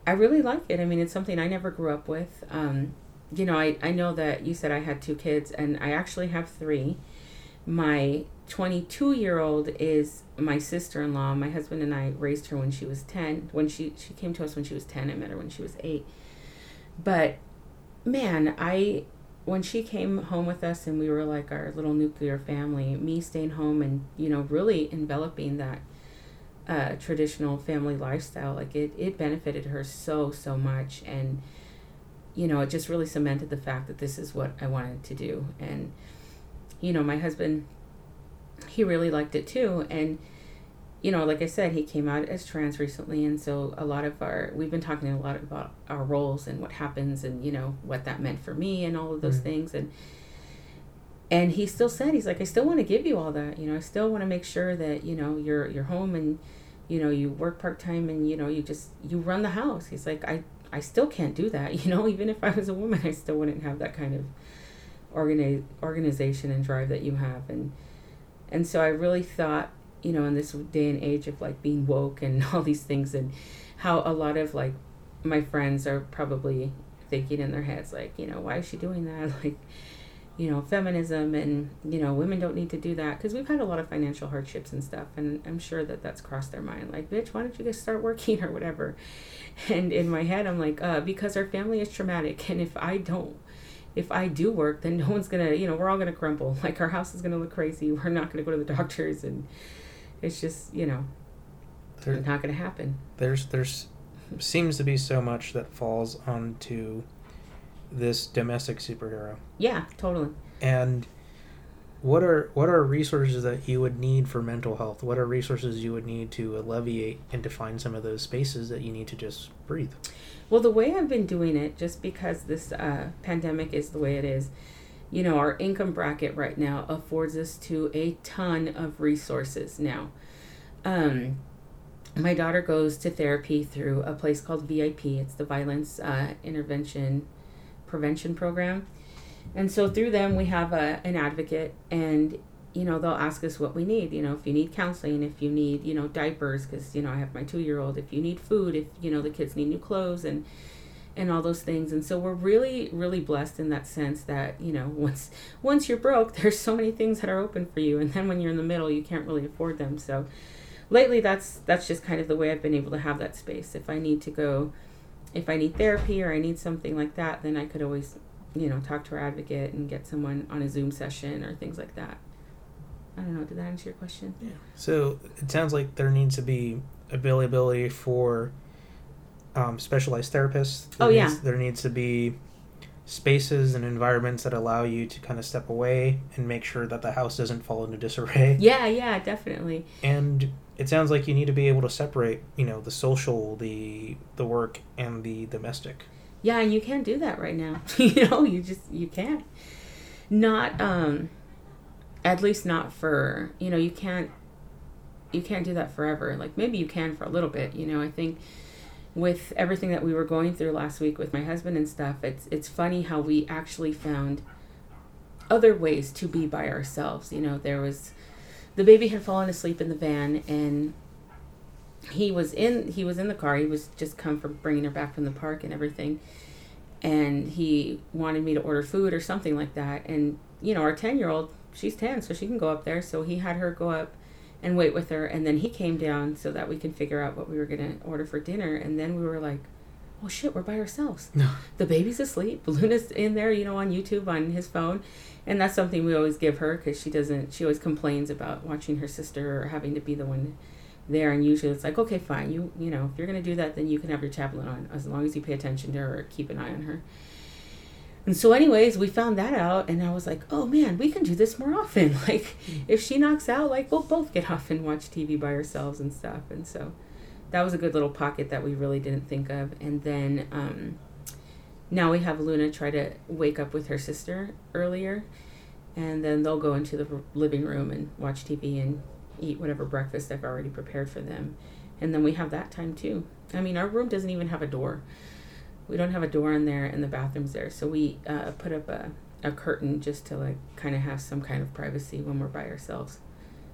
I really like it. I mean, it's something I never grew up with. Um, you know, I I know that you said I had two kids, and I actually have three. My twenty-two-year-old is my sister-in-law. My husband and I raised her when she was ten. When she, she came to us when she was ten. I met her when she was eight. But, man, I when she came home with us and we were like our little nuclear family, me staying home and, you know, really enveloping that uh, traditional family lifestyle, like it, it benefited her so, so much. And, you know, it just really cemented the fact that this is what I wanted to do. And, you know, my husband, he really liked it too. And, you know, like I said, he came out as trans recently. And so a lot of our, we've been talking a lot about our roles and what happens and, you know, what that meant for me and all of those mm-hmm. things. And, and he still said, he's like, I still want to give you all that. You know, I still want to make sure that, you know, you're, you're home and, you know, you work part-time and, you know, you just, you run the house. He's like, I, I still can't do that. You know, even if I was a woman, I still wouldn't have that kind of organize, organization and drive that you have. And, and so I really thought, you know, in this day and age of like being woke and all these things, and how a lot of like my friends are probably thinking in their heads, like, you know, why is she doing that? Like, you know, feminism and, you know, women don't need to do that. Cause we've had a lot of financial hardships and stuff. And I'm sure that that's crossed their mind. Like, bitch, why don't you guys start working or whatever? And in my head, I'm like, uh, because our family is traumatic. And if I don't, If I do work, then no one's going to, you know, we're all going to grumble. Like, our house is going to look crazy. We're not going to go to the doctors. And it's just, you know, there, it's not going to happen. There's, there's seems to be so much that falls onto this domestic superhero. Yeah, totally. And what are, what are resources that you would need for mental health? What are resources you would need to alleviate and to find some of those spaces that you need to just breathe? Well, the way I've been doing it, just because this uh, pandemic is the way it is, you know, our income bracket right now affords us to a ton of resources now. Um, my daughter goes to therapy through a place called V I P. It's the Violence uh, Intervention Prevention Program. And so through them, we have a, an advocate, and, you know, they'll ask us what we need. You know, if you need counseling, if you need, you know, diapers, because, you know, I have my two-year-old, if you need food, if, you know, the kids need new clothes and and all those things. And so we're really, really blessed in that sense that, you know, once once you're broke, there's so many things that are open for you. And then when you're in the middle, you can't really afford them. So lately, that's that's just kind of the way I've been able to have that space. If I need to go, if I need therapy or I need something like that, then I could always, you know, talk to our advocate and get someone on a Zoom session or things like that. I don't know. Did that answer your question? Yeah. So it sounds like there needs to be availability for um, specialized therapists. There oh, yeah. Needs, there needs to be spaces and environments that allow you to kind of step away and make sure that the house doesn't fall into disarray. Yeah, yeah, definitely. And it sounds like you need to be able to separate, you know, the social, the the work, and the domestic. Yeah, and you can't do that right now. You know, you just, you can't. Not, um... At least not for, you know, you can't, you can't do that forever. Like, maybe you can for a little bit, you know. I think with everything that we were going through last week with my husband and stuff, it's, it's funny how we actually found other ways to be by ourselves. You know, there was, the baby had fallen asleep in the van, and he was in, he was in the car. He was just come from bringing her back from the park and everything. And he wanted me to order food or something like that. And, you know, our ten-year-old, she's ten, so she can go up there. So he had her go up and wait with her. And then he came down so that we could figure out what we were going to order for dinner. And then we were like, well, shit, we're by ourselves. No. The baby's asleep. Luna's in there, you know, on YouTube, on his phone. And that's something we always give her because she doesn't, she always complains about watching her sister or having to be the one there. And usually it's like, okay, fine. You, you know, if you're going to do that, then you can have your tablet on as long as you pay attention to her or keep an eye on her. And so anyways, we found that out and I was like, oh man, we can do this more often. Like if she knocks out, like we'll both get off and watch T V by ourselves and stuff. And so that was a good little pocket that we really didn't think of. And then um, now we have Luna try to wake up with her sister earlier and then they'll go into the living room and watch T V and eat whatever breakfast I've already prepared for them. And then we have that time too. I mean, our room doesn't even have a door. We don't have a door in there and the bathroom's there. So we uh, put up a, a curtain just to like kind of have some kind of privacy when we're by ourselves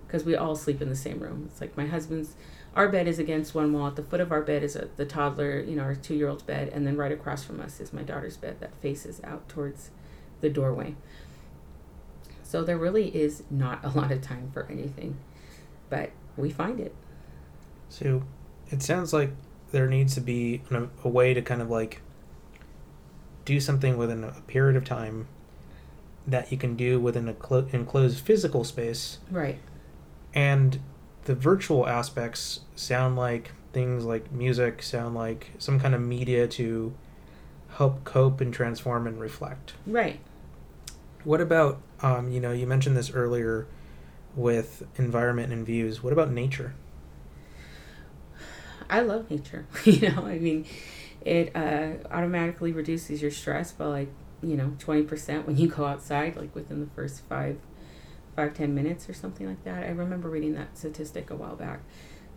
because we all sleep in the same room. It's like my husband's, our bed is against one wall. At the foot of our bed is a, the toddler, you know, our two-year-old's bed. And then right across from us is my daughter's bed that faces out towards the doorway. So there really is not a lot of time for anything, but we find it. So it sounds like there needs to be a, a way to kind of like do something within a period of time that you can do within a clo- enclosed physical space. Right. And the virtual aspects sound like things like music, sound like some kind of media to help cope and transform and reflect. Right. What about, um, you know, you mentioned this earlier with environment and views. What about nature? I love nature. You know, I mean, it uh, automatically reduces your stress by like, you know, twenty percent when you go outside, like within the first five, five, ten minutes or something like that. I remember reading that statistic a while back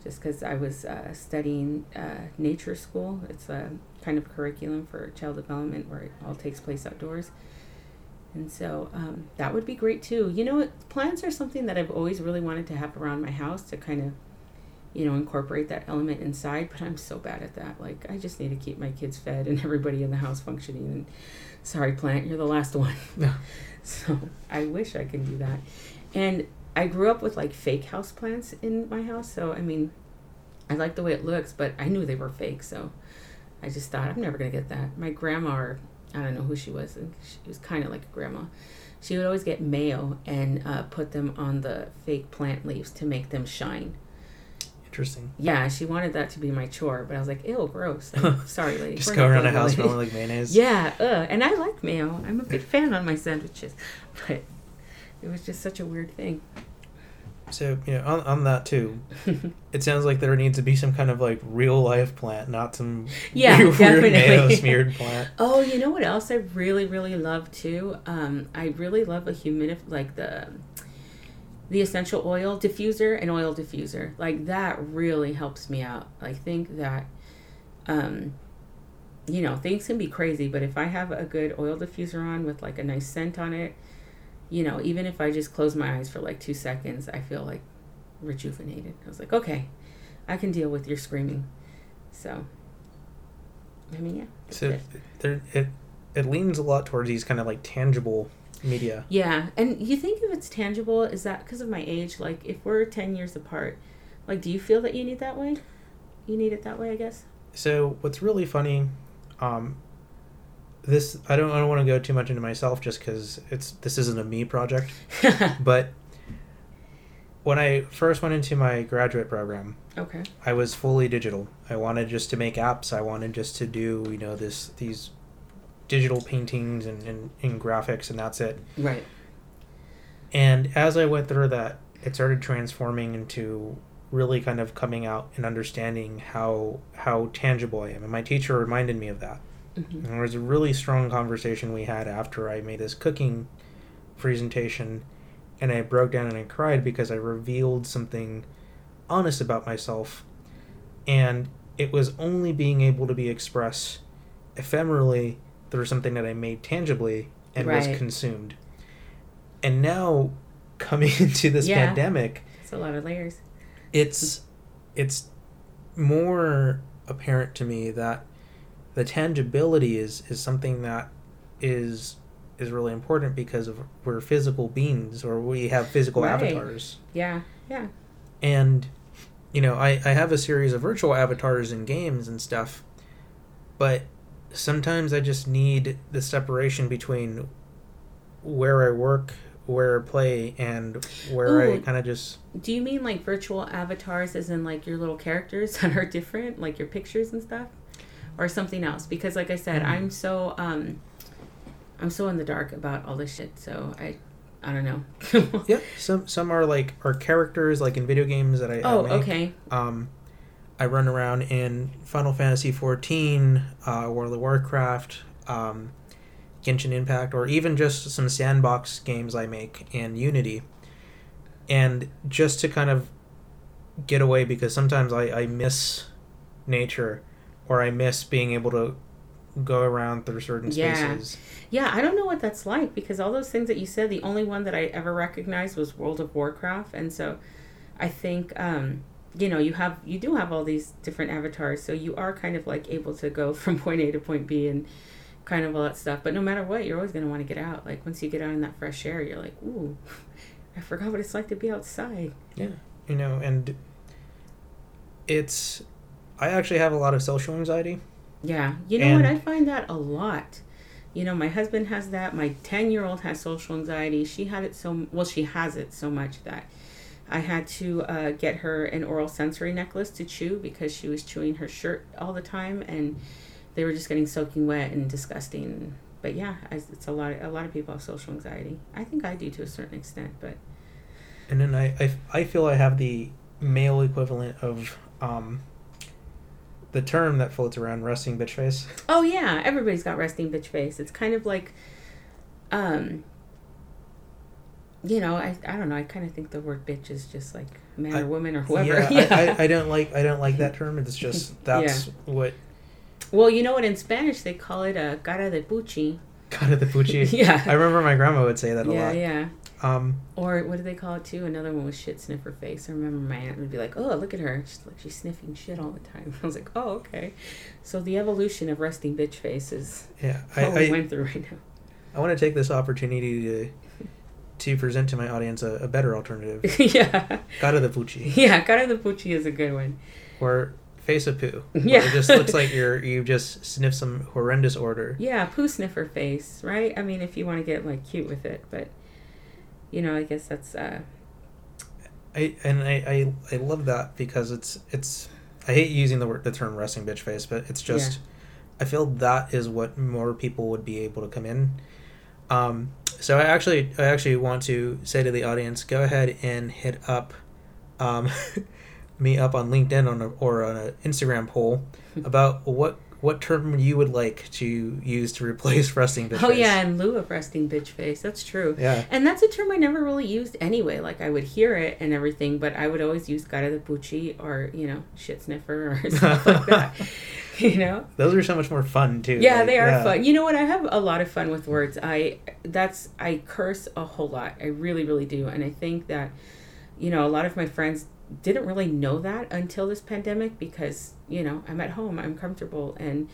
just because I was uh, studying uh, nature school. It's a kind of curriculum for child development where it all takes place outdoors. And so um, that would be great too. You know, plants are something that I've always really wanted to have around my house to kind of, you know, incorporate that element inside, but I'm so bad at that. Like, I just need to keep my kids fed and everybody in the house functioning. And sorry, plant, you're the last one. No. So I wish I could do that. And I grew up with like fake house plants in my house. So, I mean, I like the way it looks, but I knew they were fake. So I just thought, I'm never going to get that. My grandma, or I don't know who she was. She was kind of like a grandma. She would always get mayo and uh, put them on the fake plant leaves to make them shine. Interesting. Yeah, she wanted that to be my chore, but I was like, ew, gross. Like, sorry, lady. Just go around the house smelling like mayonnaise. Yeah, uh, and I like mayo. I'm a big fan on my sandwiches, but it was just such a weird thing. So, you know, on, on that too, it sounds like there needs to be some kind of like real life plant, not some yeah, weird, weird mayo smeared plant. Oh, you know what else I really, really love too? Um, I really love a humidif like the. The essential oil diffuser and oil diffuser. Like that really helps me out. I think that, um, you know, things can be crazy, but if I have a good oil diffuser on with like a nice scent on it, you know, even if I just close my eyes for like two seconds, I feel like rejuvenated. I was like, okay, I can deal with your screaming. So, I mean, yeah. So it. There, it, it leans a lot towards these kind of like tangible media. Yeah, and you think if it's tangible, is that because of my age? Like, if we're ten years apart, like, do you feel that you need that way? You need it that way, I guess? So, what's really funny, um, this, I don't I don't want to go too much into myself just because it's this isn't a me project, but when I first went into my graduate program, okay, I was fully digital. I wanted just to make apps. I wanted just to do, you know, this these... digital paintings and, and, and graphics, and that's it. Right. And as I went through that, it started transforming into really kind of coming out and understanding how how tangible I am. And my teacher reminded me of that. Mm-hmm. And there was a really strong conversation we had after I made this cooking presentation, and I broke down and I cried because I revealed something honest about myself, and it was only being able to be expressed ephemerally through something that I made tangibly and right. was consumed. And now, coming into this yeah. pandemic... It's a lot of layers. It's it's more apparent to me that the tangibility is, is something that is is really important because of we're physical beings or we have physical right. avatars. Yeah, yeah. And, you know, I, I have a series of virtual avatars in games and stuff, But sometimes I just need the separation between where I work, where I play, and where Ooh. I kind of just... Do you mean like virtual avatars as in like your little characters that are different, like your pictures and stuff? Or something else? Because like I said, mm-hmm. I'm so... Um, I'm so in the dark about all this shit, so I... I don't know. yeah, some some are like are characters like in video games that I oh I make. okay. Um, I run around in Final Fantasy fourteen, uh, World of Warcraft, um, Genshin Impact, or even just some sandbox games I make in Unity, and just to kind of get away because sometimes I, I miss nature, or I miss being able to go around through certain spaces. Yeah. yeah, I don't know what that's like because all those things that you said, the only one that I ever recognized was World of Warcraft. And so I think, um, you know, you have, you do have all these different avatars. So you are kind of like able to go from point A to point B and kind of all that stuff. But no matter what, you're always going to want to get out. Like once you get out in that fresh air, you're like, ooh, I forgot what it's like to be outside. Yeah. You know, and it's, I actually have a lot of social anxiety. Yeah. You know and, what? I find that a lot. You know, my husband has that. My ten-year-old has social anxiety. She had it so... Well, she has it so much that I had to uh, get her an oral sensory necklace to chew because she was chewing her shirt all the time and they were just getting soaking wet and disgusting. But yeah, it's a lot, of, a lot of people have social anxiety. I think I do to a certain extent, but... And then I, I, I feel I have the male equivalent of... Um, the term that floats around, resting bitch face. Oh, yeah. Everybody's got resting bitch face. It's kind of like, um, you know, I I don't know. I kind of think the word bitch is just like man I, or woman or whoever. Yeah, yeah. I, I, I don't like I don't like that term. It's just, that's yeah. what... Well, you know what? In Spanish, they call it a cara de puchi. Cara de puchi. yeah. I remember my grandma would say that a yeah, lot. Yeah, yeah. Um, or what do they call it too? Another one was shit sniffer face. I remember my aunt would be like, "Oh, look at her! She's like she's sniffing shit all the time." I was like, "Oh, okay." So the evolution of resting bitch faces. Yeah, I, what I we went through right now. I want to take this opportunity to to present to my audience a, a better alternative. yeah. Cara de Pucci. Yeah, cara de Pucci is a good one. Or face of poo. Yeah. It just looks like you're you just sniff some horrendous odor. Yeah, poo sniffer face, right? I mean, if you want to get like cute with it, but. You know, I guess that's... Uh... I And I, I I love that because it's... it's I hate using the word the term resting bitch face, but it's just... Yeah. I feel that is what more people would be able to come in. Um, so I actually I actually want to say to the audience, go ahead and hit up um, me up on LinkedIn on a, or on an Instagram poll about what... What term you would like to use to replace resting bitch face? Oh, yeah, in lieu of resting bitch face. That's true. Yeah. And that's a term I never really used anyway. Like, I would hear it and everything, but I would always use cara de pucci or, you know, shit sniffer or stuff like that. You know? Those are so much more fun, too. Yeah, like, they are yeah. fun. You know what? I have a lot of fun with words. I that's I curse a whole lot. I really, really do. And I think that, you know, a lot of my friends... didn't really know that until this pandemic because, you know, I'm at home, I'm comfortable. And,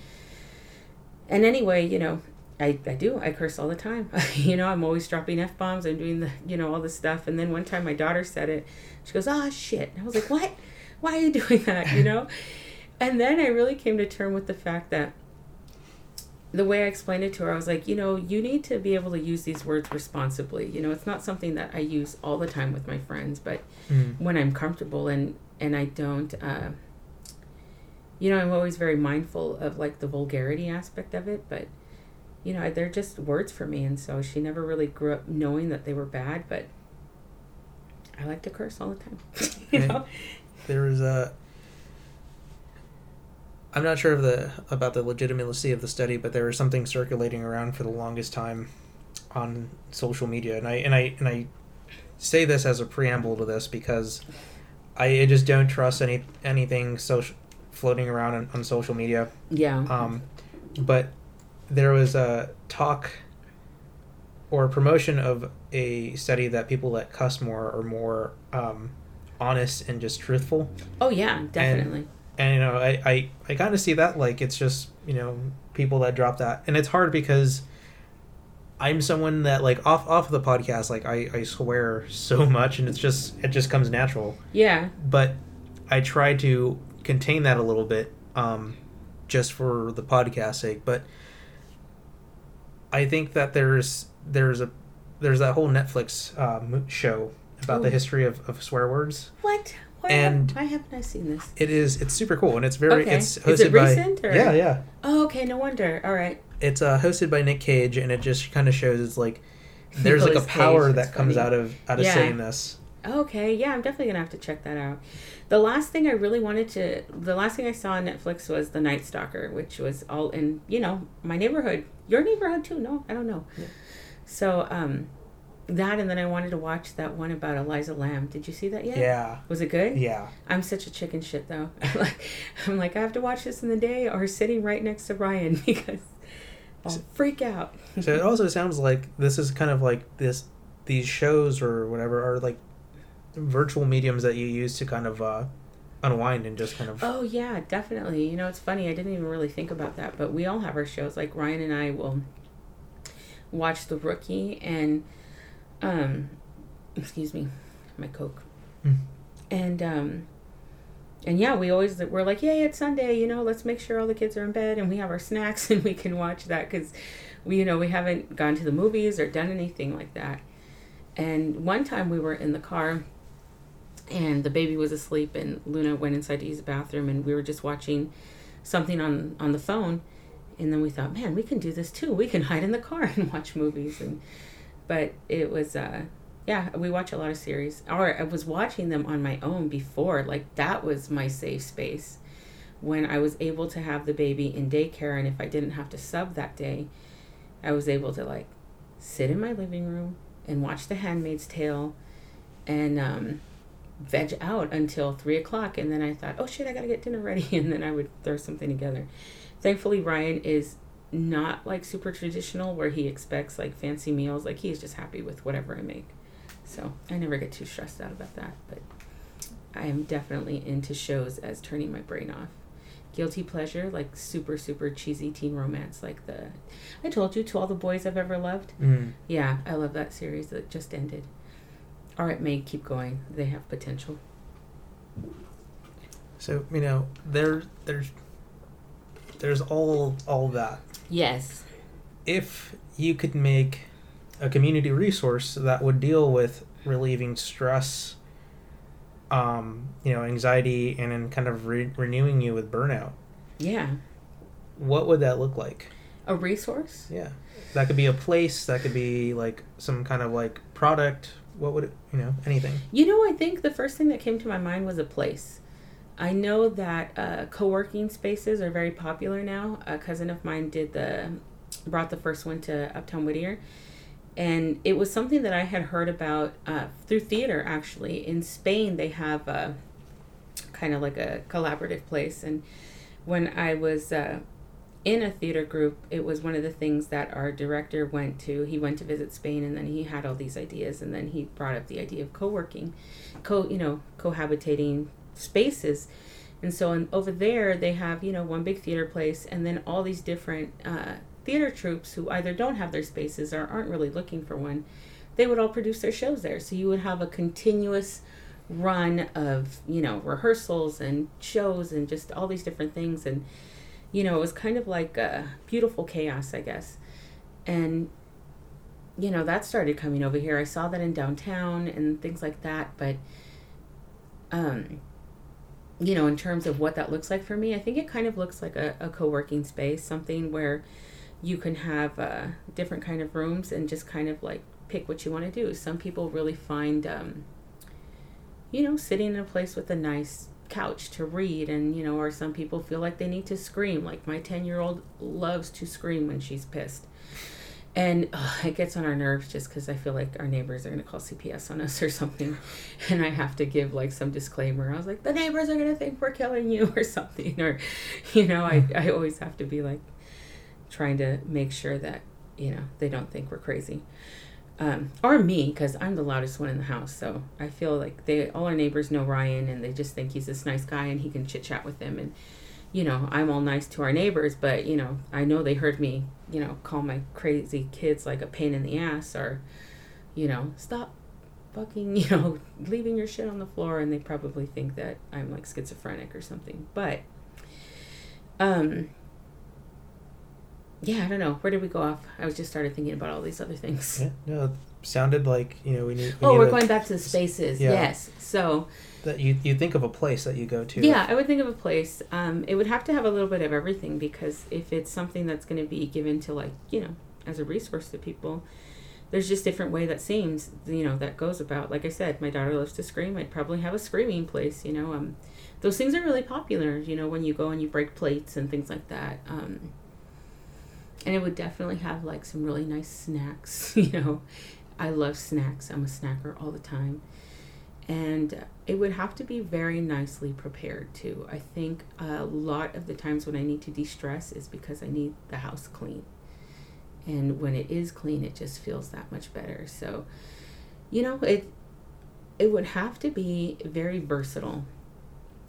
and anyway, you know, I, I do, I curse all the time. you know, I'm always dropping F-bombs. I'm doing the, you know, all this stuff. And then one time my daughter said it, she goes, ah, shit. And I was like, what? Why are you doing that? You know? and then I really came to terms with the fact that the way I explained it to her, I was like, you know, you need to be able to use these words responsibly. You know, it's not something that I use all the time with my friends, but mm. when I'm comfortable and, and I don't, uh, you know, I'm always very mindful of like the vulgarity aspect of it, but you know, they're just words for me. And so she never really grew up knowing that they were bad, but I like to curse all the time. you and know, there was a, I'm not sure of the about the legitimacy of the study, but there was something circulating around for the longest time on social media, and I and I and I say this as a preamble to this because I just don't trust any anything social floating around on, on social media. Yeah. Um, but there was a talk or promotion of a study that people that cuss more are more um, honest and just truthful. Oh yeah, definitely. And, And, you know, I, I, I kind of see that, like, it's just, you know, people that drop that. And it's hard because I'm someone that, like, off off the podcast, like, I, I swear so much and it's just, it just comes natural. Yeah. But I try to contain that a little bit um, just for the podcast's sake, but I think that there's there's a there's that whole Netflix um, show about Ooh. the history of, of swear words. What? Why, and why haven't I seen this? It is it's super cool, and it's very okay. it's hosted is it recent, by or? yeah yeah. Oh, okay, no wonder. All right. It's uh, hosted by Nick Cage, and it just kind of shows it's like there's Nicolas like a power Cage. that That's comes funny. out of out of yeah. saying this. Okay, yeah, I'm definitely gonna have to check that out. The last thing I really wanted to, the last thing I saw on Netflix was The Night Stalker, which was all in, you know, my neighborhood, your neighborhood too. No, I don't know. Yeah. So um, that, and then I wanted to watch that one about Eliza Lamb. Did you see that yet? Yeah. Was it good? Yeah. I'm such a chicken shit though. I'm like, I'm like I have to watch this in the day or sitting right next to Ryan because I'll so, freak out. So it also sounds like this is kind of like this, these shows or whatever are like virtual mediums that you use to kind of uh unwind and just kind of oh yeah definitely you know it's funny I didn't even really think about that, but we all have our shows. Like Ryan and I will watch The Rookie and um excuse me my Coke mm. and um and yeah we always we're like yay it's Sunday, you know, let's make sure all the kids are in bed and we have our snacks and we can watch that, because we, you know, we haven't gone to the movies or done anything like that. And one time we were in the car and the baby was asleep and Luna went inside to use the bathroom, and we were just watching something on, on the phone. And then we thought, man, we can do this too. We can hide in the car and watch movies. And But it was, uh, yeah, we watch a lot of series. Or I was watching them on my own before. Like, that was my safe space when I was able to have the baby in daycare. And if I didn't have to sub that day, I was able to, like, sit in my living room and watch The Handmaid's Tale and, um... veg out until three o'clock, and then I thought, oh shit, I gotta get dinner ready, and then I would throw something together. Thankfully Ryan is not like super traditional where he expects like fancy meals. Like, he's just happy with whatever I make, so I never get too stressed out about that. But I am definitely into shows as turning my brain off. Guilty pleasure, like super super cheesy teen romance, like the I Told You, To All the Boys I've Ever Loved. mm. Yeah, I love that series that just ended. All right, Meg, keep going. They have potential. So, you know, there, there's there's all all that. Yes. If you could make a community resource that would deal with relieving stress, um, you know, anxiety, and then kind of re- renewing you with burnout. Yeah. What would that look like? A resource? Yeah. That could be a place. That could be, like, some kind of, like, product. What would it, you know, anything? You know, I think the first thing that came to my mind was a place. I know that uh, co-working spaces are very popular now. A cousin of mine did the, brought the first one to Uptown Whittier. And it was something that I had heard about uh, through theater, actually. In Spain, they have a, kind of like a collaborative place. And when I was uh, in a theater group, it was one of the things that our director went to. He went to visit Spain, and then he had all these ideas, and then he brought up the idea of co-working, co you know cohabitating spaces. And so in, over there they have, you know, one big theater place, and then all these different uh, theater troupes who either don't have their spaces or aren't really looking for one, they would all produce their shows there. So you would have a continuous run of, you know, rehearsals and shows and just all these different things. And you know, it was kind of like a beautiful chaos, I guess. And, you know, that started coming over here. I saw that in downtown and things like that. But, um, you know, in terms of what that looks like for me, I think it kind of looks like a, a co-working space, something where you can have uh, different kind of rooms and just kind of like pick what you want to do. Some people really find, um, you know, sitting in a place with a nice couch to read, and you know, or some people feel like they need to scream. Like my ten year old loves to scream when she's pissed, and oh, it gets on our nerves just because I feel like our neighbors are going to call C P S on us or something, and I have to give like some disclaimer. I was like, the neighbors are going to think we're killing you or something, or you know, I, I always have to be like trying to make sure that, you know, they don't think we're crazy. Um, or me, because I'm the loudest one in the house, so I feel like they all our neighbors know Ryan, and they just think he's this nice guy and he can chit chat with them. And you know, I'm all nice to our neighbors, but you know, I know they heard me, you know, call my crazy kids like a pain in the ass, or you know, stop fucking, you know, leaving your shit on the floor, and they probably think that I'm like schizophrenic or something. But Um, yeah, I don't know. Where did we go off? I was just started thinking about all these other things. Yeah, no, it sounded like, you know, we need... We oh, need we're a, going back to the spaces. Yeah. Yes. So... That you, you think of a place that you go to. Yeah, I would think of a place. Um, it would have to have a little bit of everything, because if it's something that's going to be given to, like, you know, as a resource to people, there's just different way that seems, you know, that goes about. Like I said, my daughter loves to scream. I'd probably have a screaming place, you know. Um, those things are really popular, you know, when you go and you break plates and things like that. Um, and it would definitely have, like, some really nice snacks, you know. I love snacks. I'm a snacker all the time. And it would have to be very nicely prepared, too. I think a lot of the times when I need to de-stress is because I need the house clean. And when it is clean, it just feels that much better. So, you know, it it would have to be very versatile,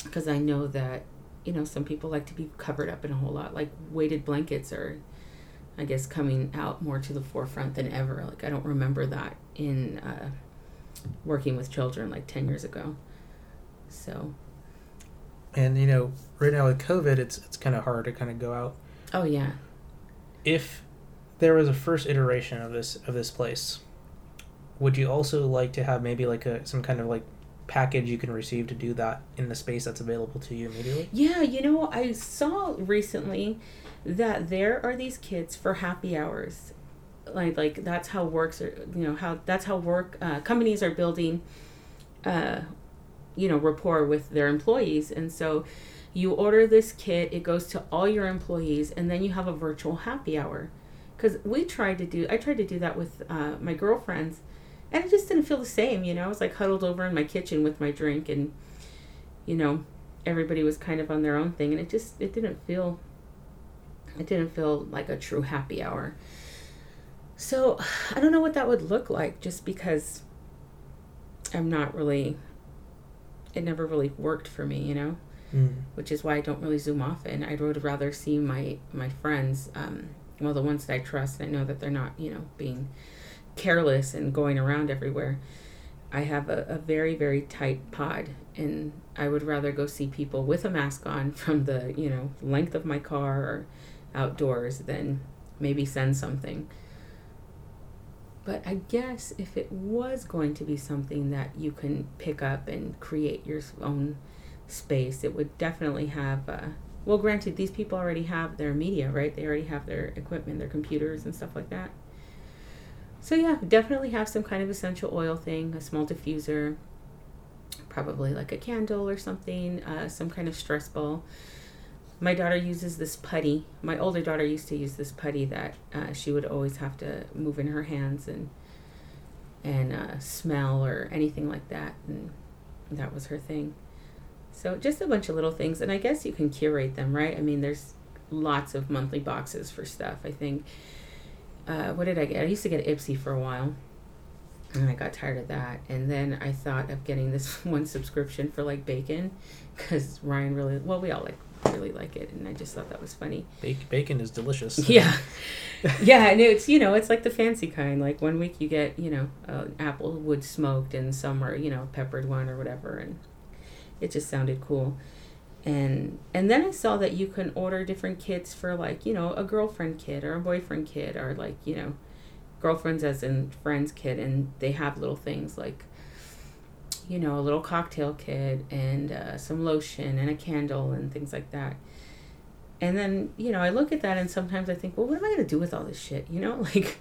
because I know that, you know, some people like to be covered up in a whole lot. Like, weighted blankets are, I guess, coming out more to the forefront than ever. Like, I don't remember that in... Uh, working with children like ten years ago. So, and you know, right now with COVID, it's it's kind of hard to kind of go out. Oh yeah. If there was a first iteration of this of this place, would you also like to have maybe like a some kind of like package you can receive to do that in the space that's available to you immediately? Yeah, you know, I saw recently that there are these kids for happy hours. Like, like that's how works are, you know, how that's how work uh, companies are building, uh, you know, rapport with their employees. And so you order this kit, it goes to all your employees, and then you have a virtual happy hour. Because we tried to do, I tried to do that with uh, my girlfriends, and it just didn't feel the same, you know. I was like huddled over in my kitchen with my drink, and, you know, everybody was kind of on their own thing, and it just, it didn't feel, it didn't feel like a true happy hour. So, I don't know what that would look like, just because I'm not really, it never really worked for me, you know, mm. which is why I don't really Zoom often. I would rather see my, my friends, um, well, the ones that I trust, and I know that they're not, you know, being careless and going around everywhere. I have a, a very, very tight pod, and I would rather go see people with a mask on from the, you know, length of my car or outdoors than maybe send something. But I guess if it was going to be something that you can pick up and create your own space, it would definitely have, uh, well, granted, these people already have their media, right? They already have their equipment, their computers and stuff like that. So yeah, definitely have some kind of essential oil thing, a small diffuser, probably like a candle or something, uh, some kind of stress ball. My daughter uses this putty. My older daughter used to use this putty that uh, she would always have to move in her hands and and uh, smell or anything like that. And that was her thing. So just a bunch of little things. And I guess you can curate them, right? I mean, there's lots of monthly boxes for stuff, I think. Uh, what did I get? I used to get Ipsy for a while. And I got tired of that. And then I thought of getting this one subscription for, like, bacon. Because Ryan really... Well, we all like... really like it, and I just thought that was funny. Bacon is delicious. So. Yeah, yeah, and it's, you know, it's like the fancy kind. Like one week you get, you know, uh, apple wood smoked, and some are, you know, peppered one or whatever, and it just sounded cool. And and then I saw that you can order different kits for, like, you know, a girlfriend kit or a boyfriend kit, or like, you know, girlfriends as in friends kit, and they have little things like, you know, a little cocktail kit and uh, some lotion and a candle and things like that. And then, you know, I look at that and sometimes I think, well, what am I going to do with all this shit? You know, like,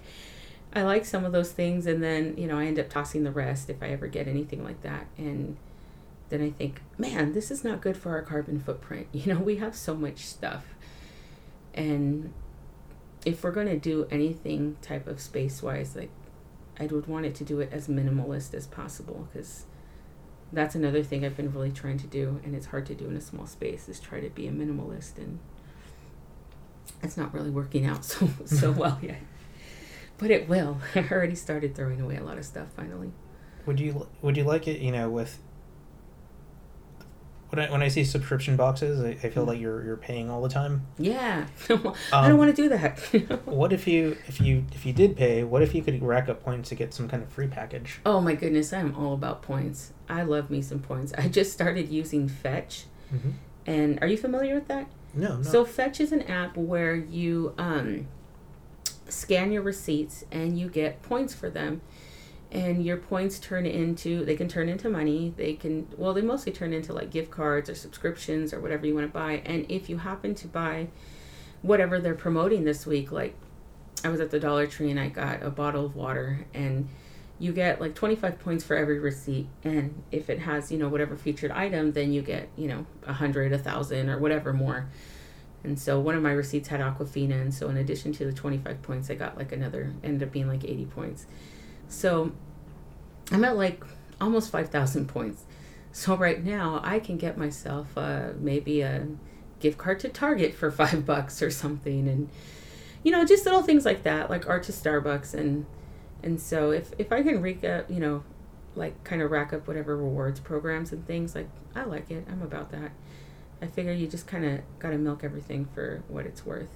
I like some of those things, and then, you know, I end up tossing the rest if I ever get anything like that. And then I think, man, this is not good for our carbon footprint. You know, we have so much stuff. And if we're going to do anything type of space-wise, like, I would want it to do it as minimalist as possible, because... that's another thing I've been really trying to do, and it's hard to do in a small space, is try to be a minimalist, and it's not really working out so so well yet. But it will. I already started throwing away a lot of stuff finally. Would you would you like it, you know, with when I when I see subscription boxes, I, I feel like you're you're paying all the time. Yeah. um, I don't want to do that. What if you if you if you did pay, what if you could rack up points to get some kind of free package? Oh my goodness, I'm all about points. I love me some points. I just started using Fetch. Mm-hmm. And are you familiar with that? No, I'm not. So Fetch is an app where you um, scan your receipts and you get points for them. And your points turn into, they can turn into money. They can, well, they mostly turn into like gift cards or subscriptions or whatever you want to buy. And if you happen to buy whatever they're promoting this week, like I was at the Dollar Tree and I got a bottle of water, and you get like twenty-five points for every receipt. And if it has, you know, whatever featured item, then you get, you know, a hundred, a thousand or whatever more. And so one of my receipts had Aquafina. And so in addition to the twenty-five points, I got like another, ended up being like eighty points. So I'm at like almost five thousand points. So right now I can get myself uh, maybe a gift card to Target for five bucks or something. And, you know, just little things like that, like or to Starbucks. And and so if, if I can rack up, you know, like kind of rack up whatever rewards programs and things, like I like it. I'm about that. I figure you just kind of got to milk everything for what it's worth.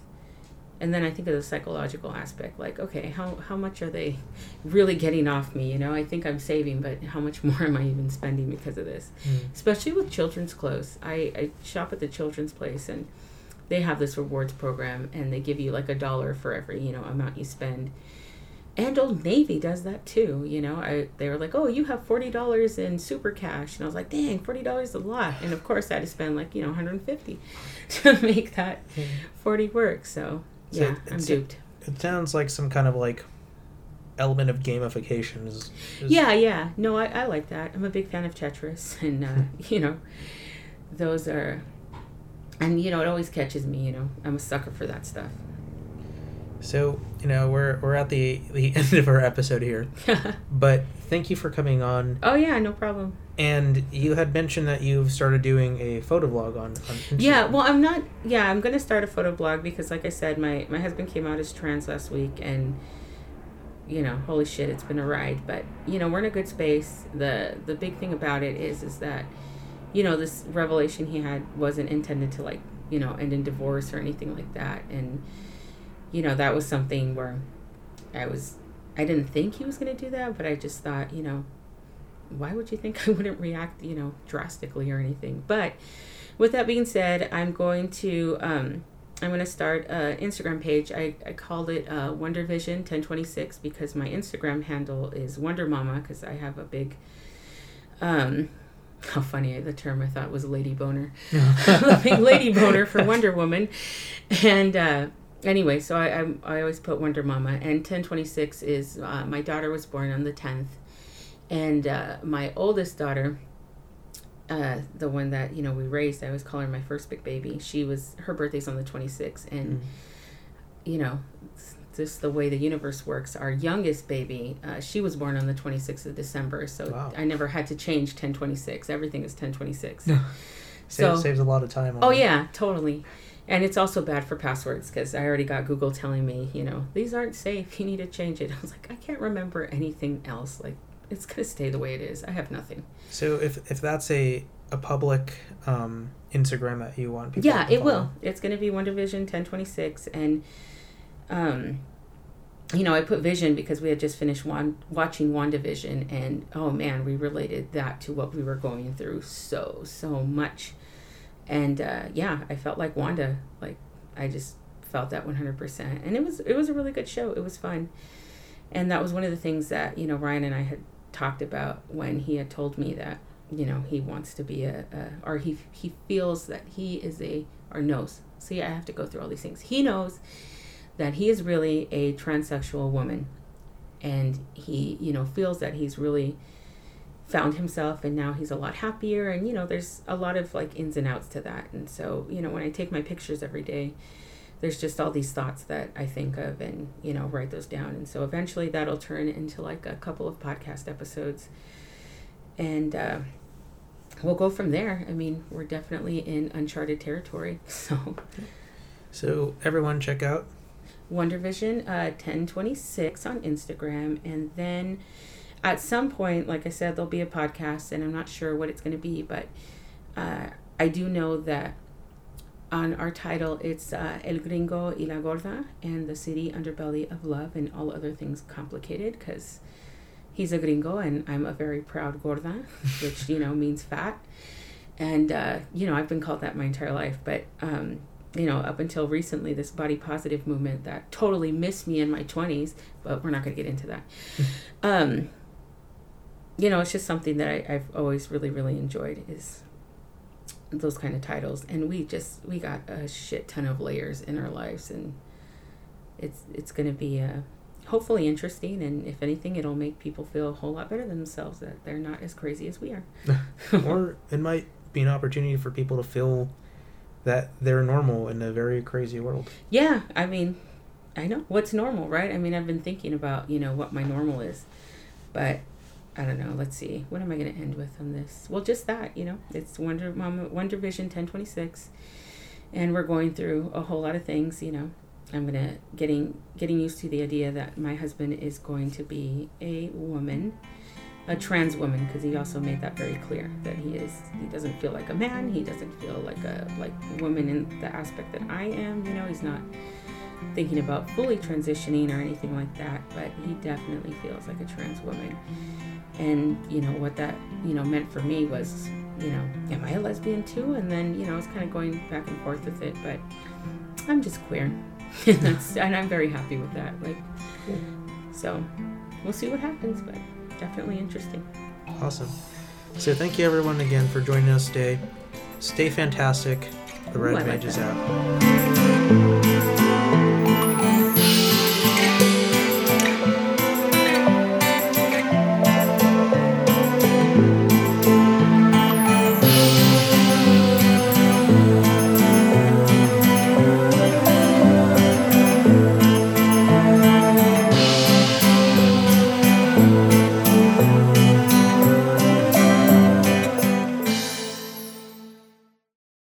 And then I think of the psychological aspect, like, okay, how, how much are they really getting off me? You know, I think I'm saving, but how much more am I even spending because of this? Mm. Especially with children's clothes. I, I shop at the children's place, and they have this rewards program, and they give you like a dollar for every, you know, amount you spend. And Old Navy does that too, you know. I they were like, oh, you have forty dollars in super cash. And I was like, dang, forty dollars is a lot. And of course I had to spend like, you know, one hundred fifty to make that forty work, so... So yeah, it, I'm duped. It sounds like some kind of, like, element of gamification. Is, is... Yeah, yeah. No, I, I like that. I'm a big fan of Tetris, and, uh, you know, those are... And, you know, it always catches me, you know. I'm a sucker for that stuff. So, you know, we're we're at the, the end of our episode here. But thank you for coming on. Oh, yeah, no problem. And you had mentioned that you've started doing a photo blog on, on Instagram. Yeah, well, I'm not... Yeah, I'm going to start a photo blog because, like I said, my, my husband came out as trans last week. And, you know, holy shit, it's been a ride. But, you know, we're in a good space. The the big thing about it is is that, you know, this revelation he had wasn't intended to, like, you know, end in divorce or anything like that. And... you know, that was something where I was, I didn't think he was going to do that, but I just thought, you know, why would you think I wouldn't react, you know, drastically or anything? But with that being said, I'm going to, um, I'm going to start an Instagram page. I, I called it uh, WandaVision ten twenty-six because my Instagram handle is Wonder Mama, because I have a big, um, how funny, the term I thought was lady boner. A big lady boner for Wonder Woman. And, uh, Anyway, so I, I I always put Wonder Mama, and ten twenty-six is uh, my daughter was born on the tenth, and uh, my oldest daughter, uh, the one that, you know, we raised, I always call her my first big baby. She was, her birthday's on the twenty-sixth, and mm. you know, just the way the universe works. Our youngest baby, uh, she was born on the twenty-sixth of December, so wow. I never had to change ten twenty-six. Everything is ten twenty-six. So saves a lot of time. On oh that. Yeah, totally. And it's also bad for passwords because I already got Google telling me, you know, these aren't safe. You need to change it. I was like, I can't remember anything else. Like, it's going to stay the way it is. I have nothing. So if if that's a, a public um, Instagram that you want people yeah, to follow. Yeah, it will. It's going to be WandaVision ten twenty-six. And, um, you know, I put Vision because we had just finished wan- watching WandaVision. And, oh, man, we related that to what we were going through so, so much. And, uh, yeah, I felt like Wanda, like I just felt that one hundred percent. And it was, it was a really good show. It was fun. And that was one of the things that, you know, Ryan and I had talked about when he had told me that, you know, he wants to be a, a or he, he feels that he is a, or knows, see, I have to go through all these things. He knows that he is really a transsexual woman, and he, you know, feels that he's really found himself, and now he's a lot happier, and you know, there's a lot of like ins and outs to that. And so, you know, when I take my pictures every day, there's just all these thoughts that I think of, and you know, write those down. And so eventually that'll turn into like a couple of podcast episodes, and uh we'll go from there. I mean, we're definitely in uncharted territory, so so everyone check out WandaVision uh ten twenty-six on Instagram. And then at some point, like I said, there'll be a podcast, and I'm not sure what it's going to be, but uh, I do know that on our title, it's uh, El Gringo y la Gorda, and the city underbelly of love and all other things complicated, because he's a gringo, and I'm a very proud gorda, which, you know, means fat. And, uh, you know, I've been called that my entire life, but um, you know, up until recently, this body positive movement that totally missed me in my twenties, but we're not going to get into that. um, you know, it's just something that I, I've always really, really enjoyed is those kind of titles. And we just, we got a shit ton of layers in our lives, and it's, it's going to be a, hopefully interesting, and if anything, it'll make people feel a whole lot better than themselves, that they're not as crazy as we are. Or it might be an opportunity for people to feel that they're normal in a very crazy world. Yeah, I mean, I know. What's normal, right? I mean, I've been thinking about, you know, what my normal is. But, I don't know, let's see. What am I going to end with on this? Well, just that, you know. It's Wonder Mama, WandaVision ten twenty-six, and we're going through a whole lot of things, you know. I'm going to, getting getting used to the idea that my husband is going to be a woman, a trans woman, because he also made that very clear, that he is, he doesn't feel like a man, he doesn't feel like a like woman in the aspect that I am, you know. He's not thinking about fully transitioning or anything like that, but he definitely feels like a trans woman. And, you know, what that, you know, meant for me was, you know, am I a lesbian too? And then, you know, I was kind of going back and forth with it, but I'm just queer. That's, and I'm very happy with that. Like, so we'll see what happens, but definitely interesting. Awesome. So thank you everyone again for joining us today. Stay fantastic. The Red Mage is out.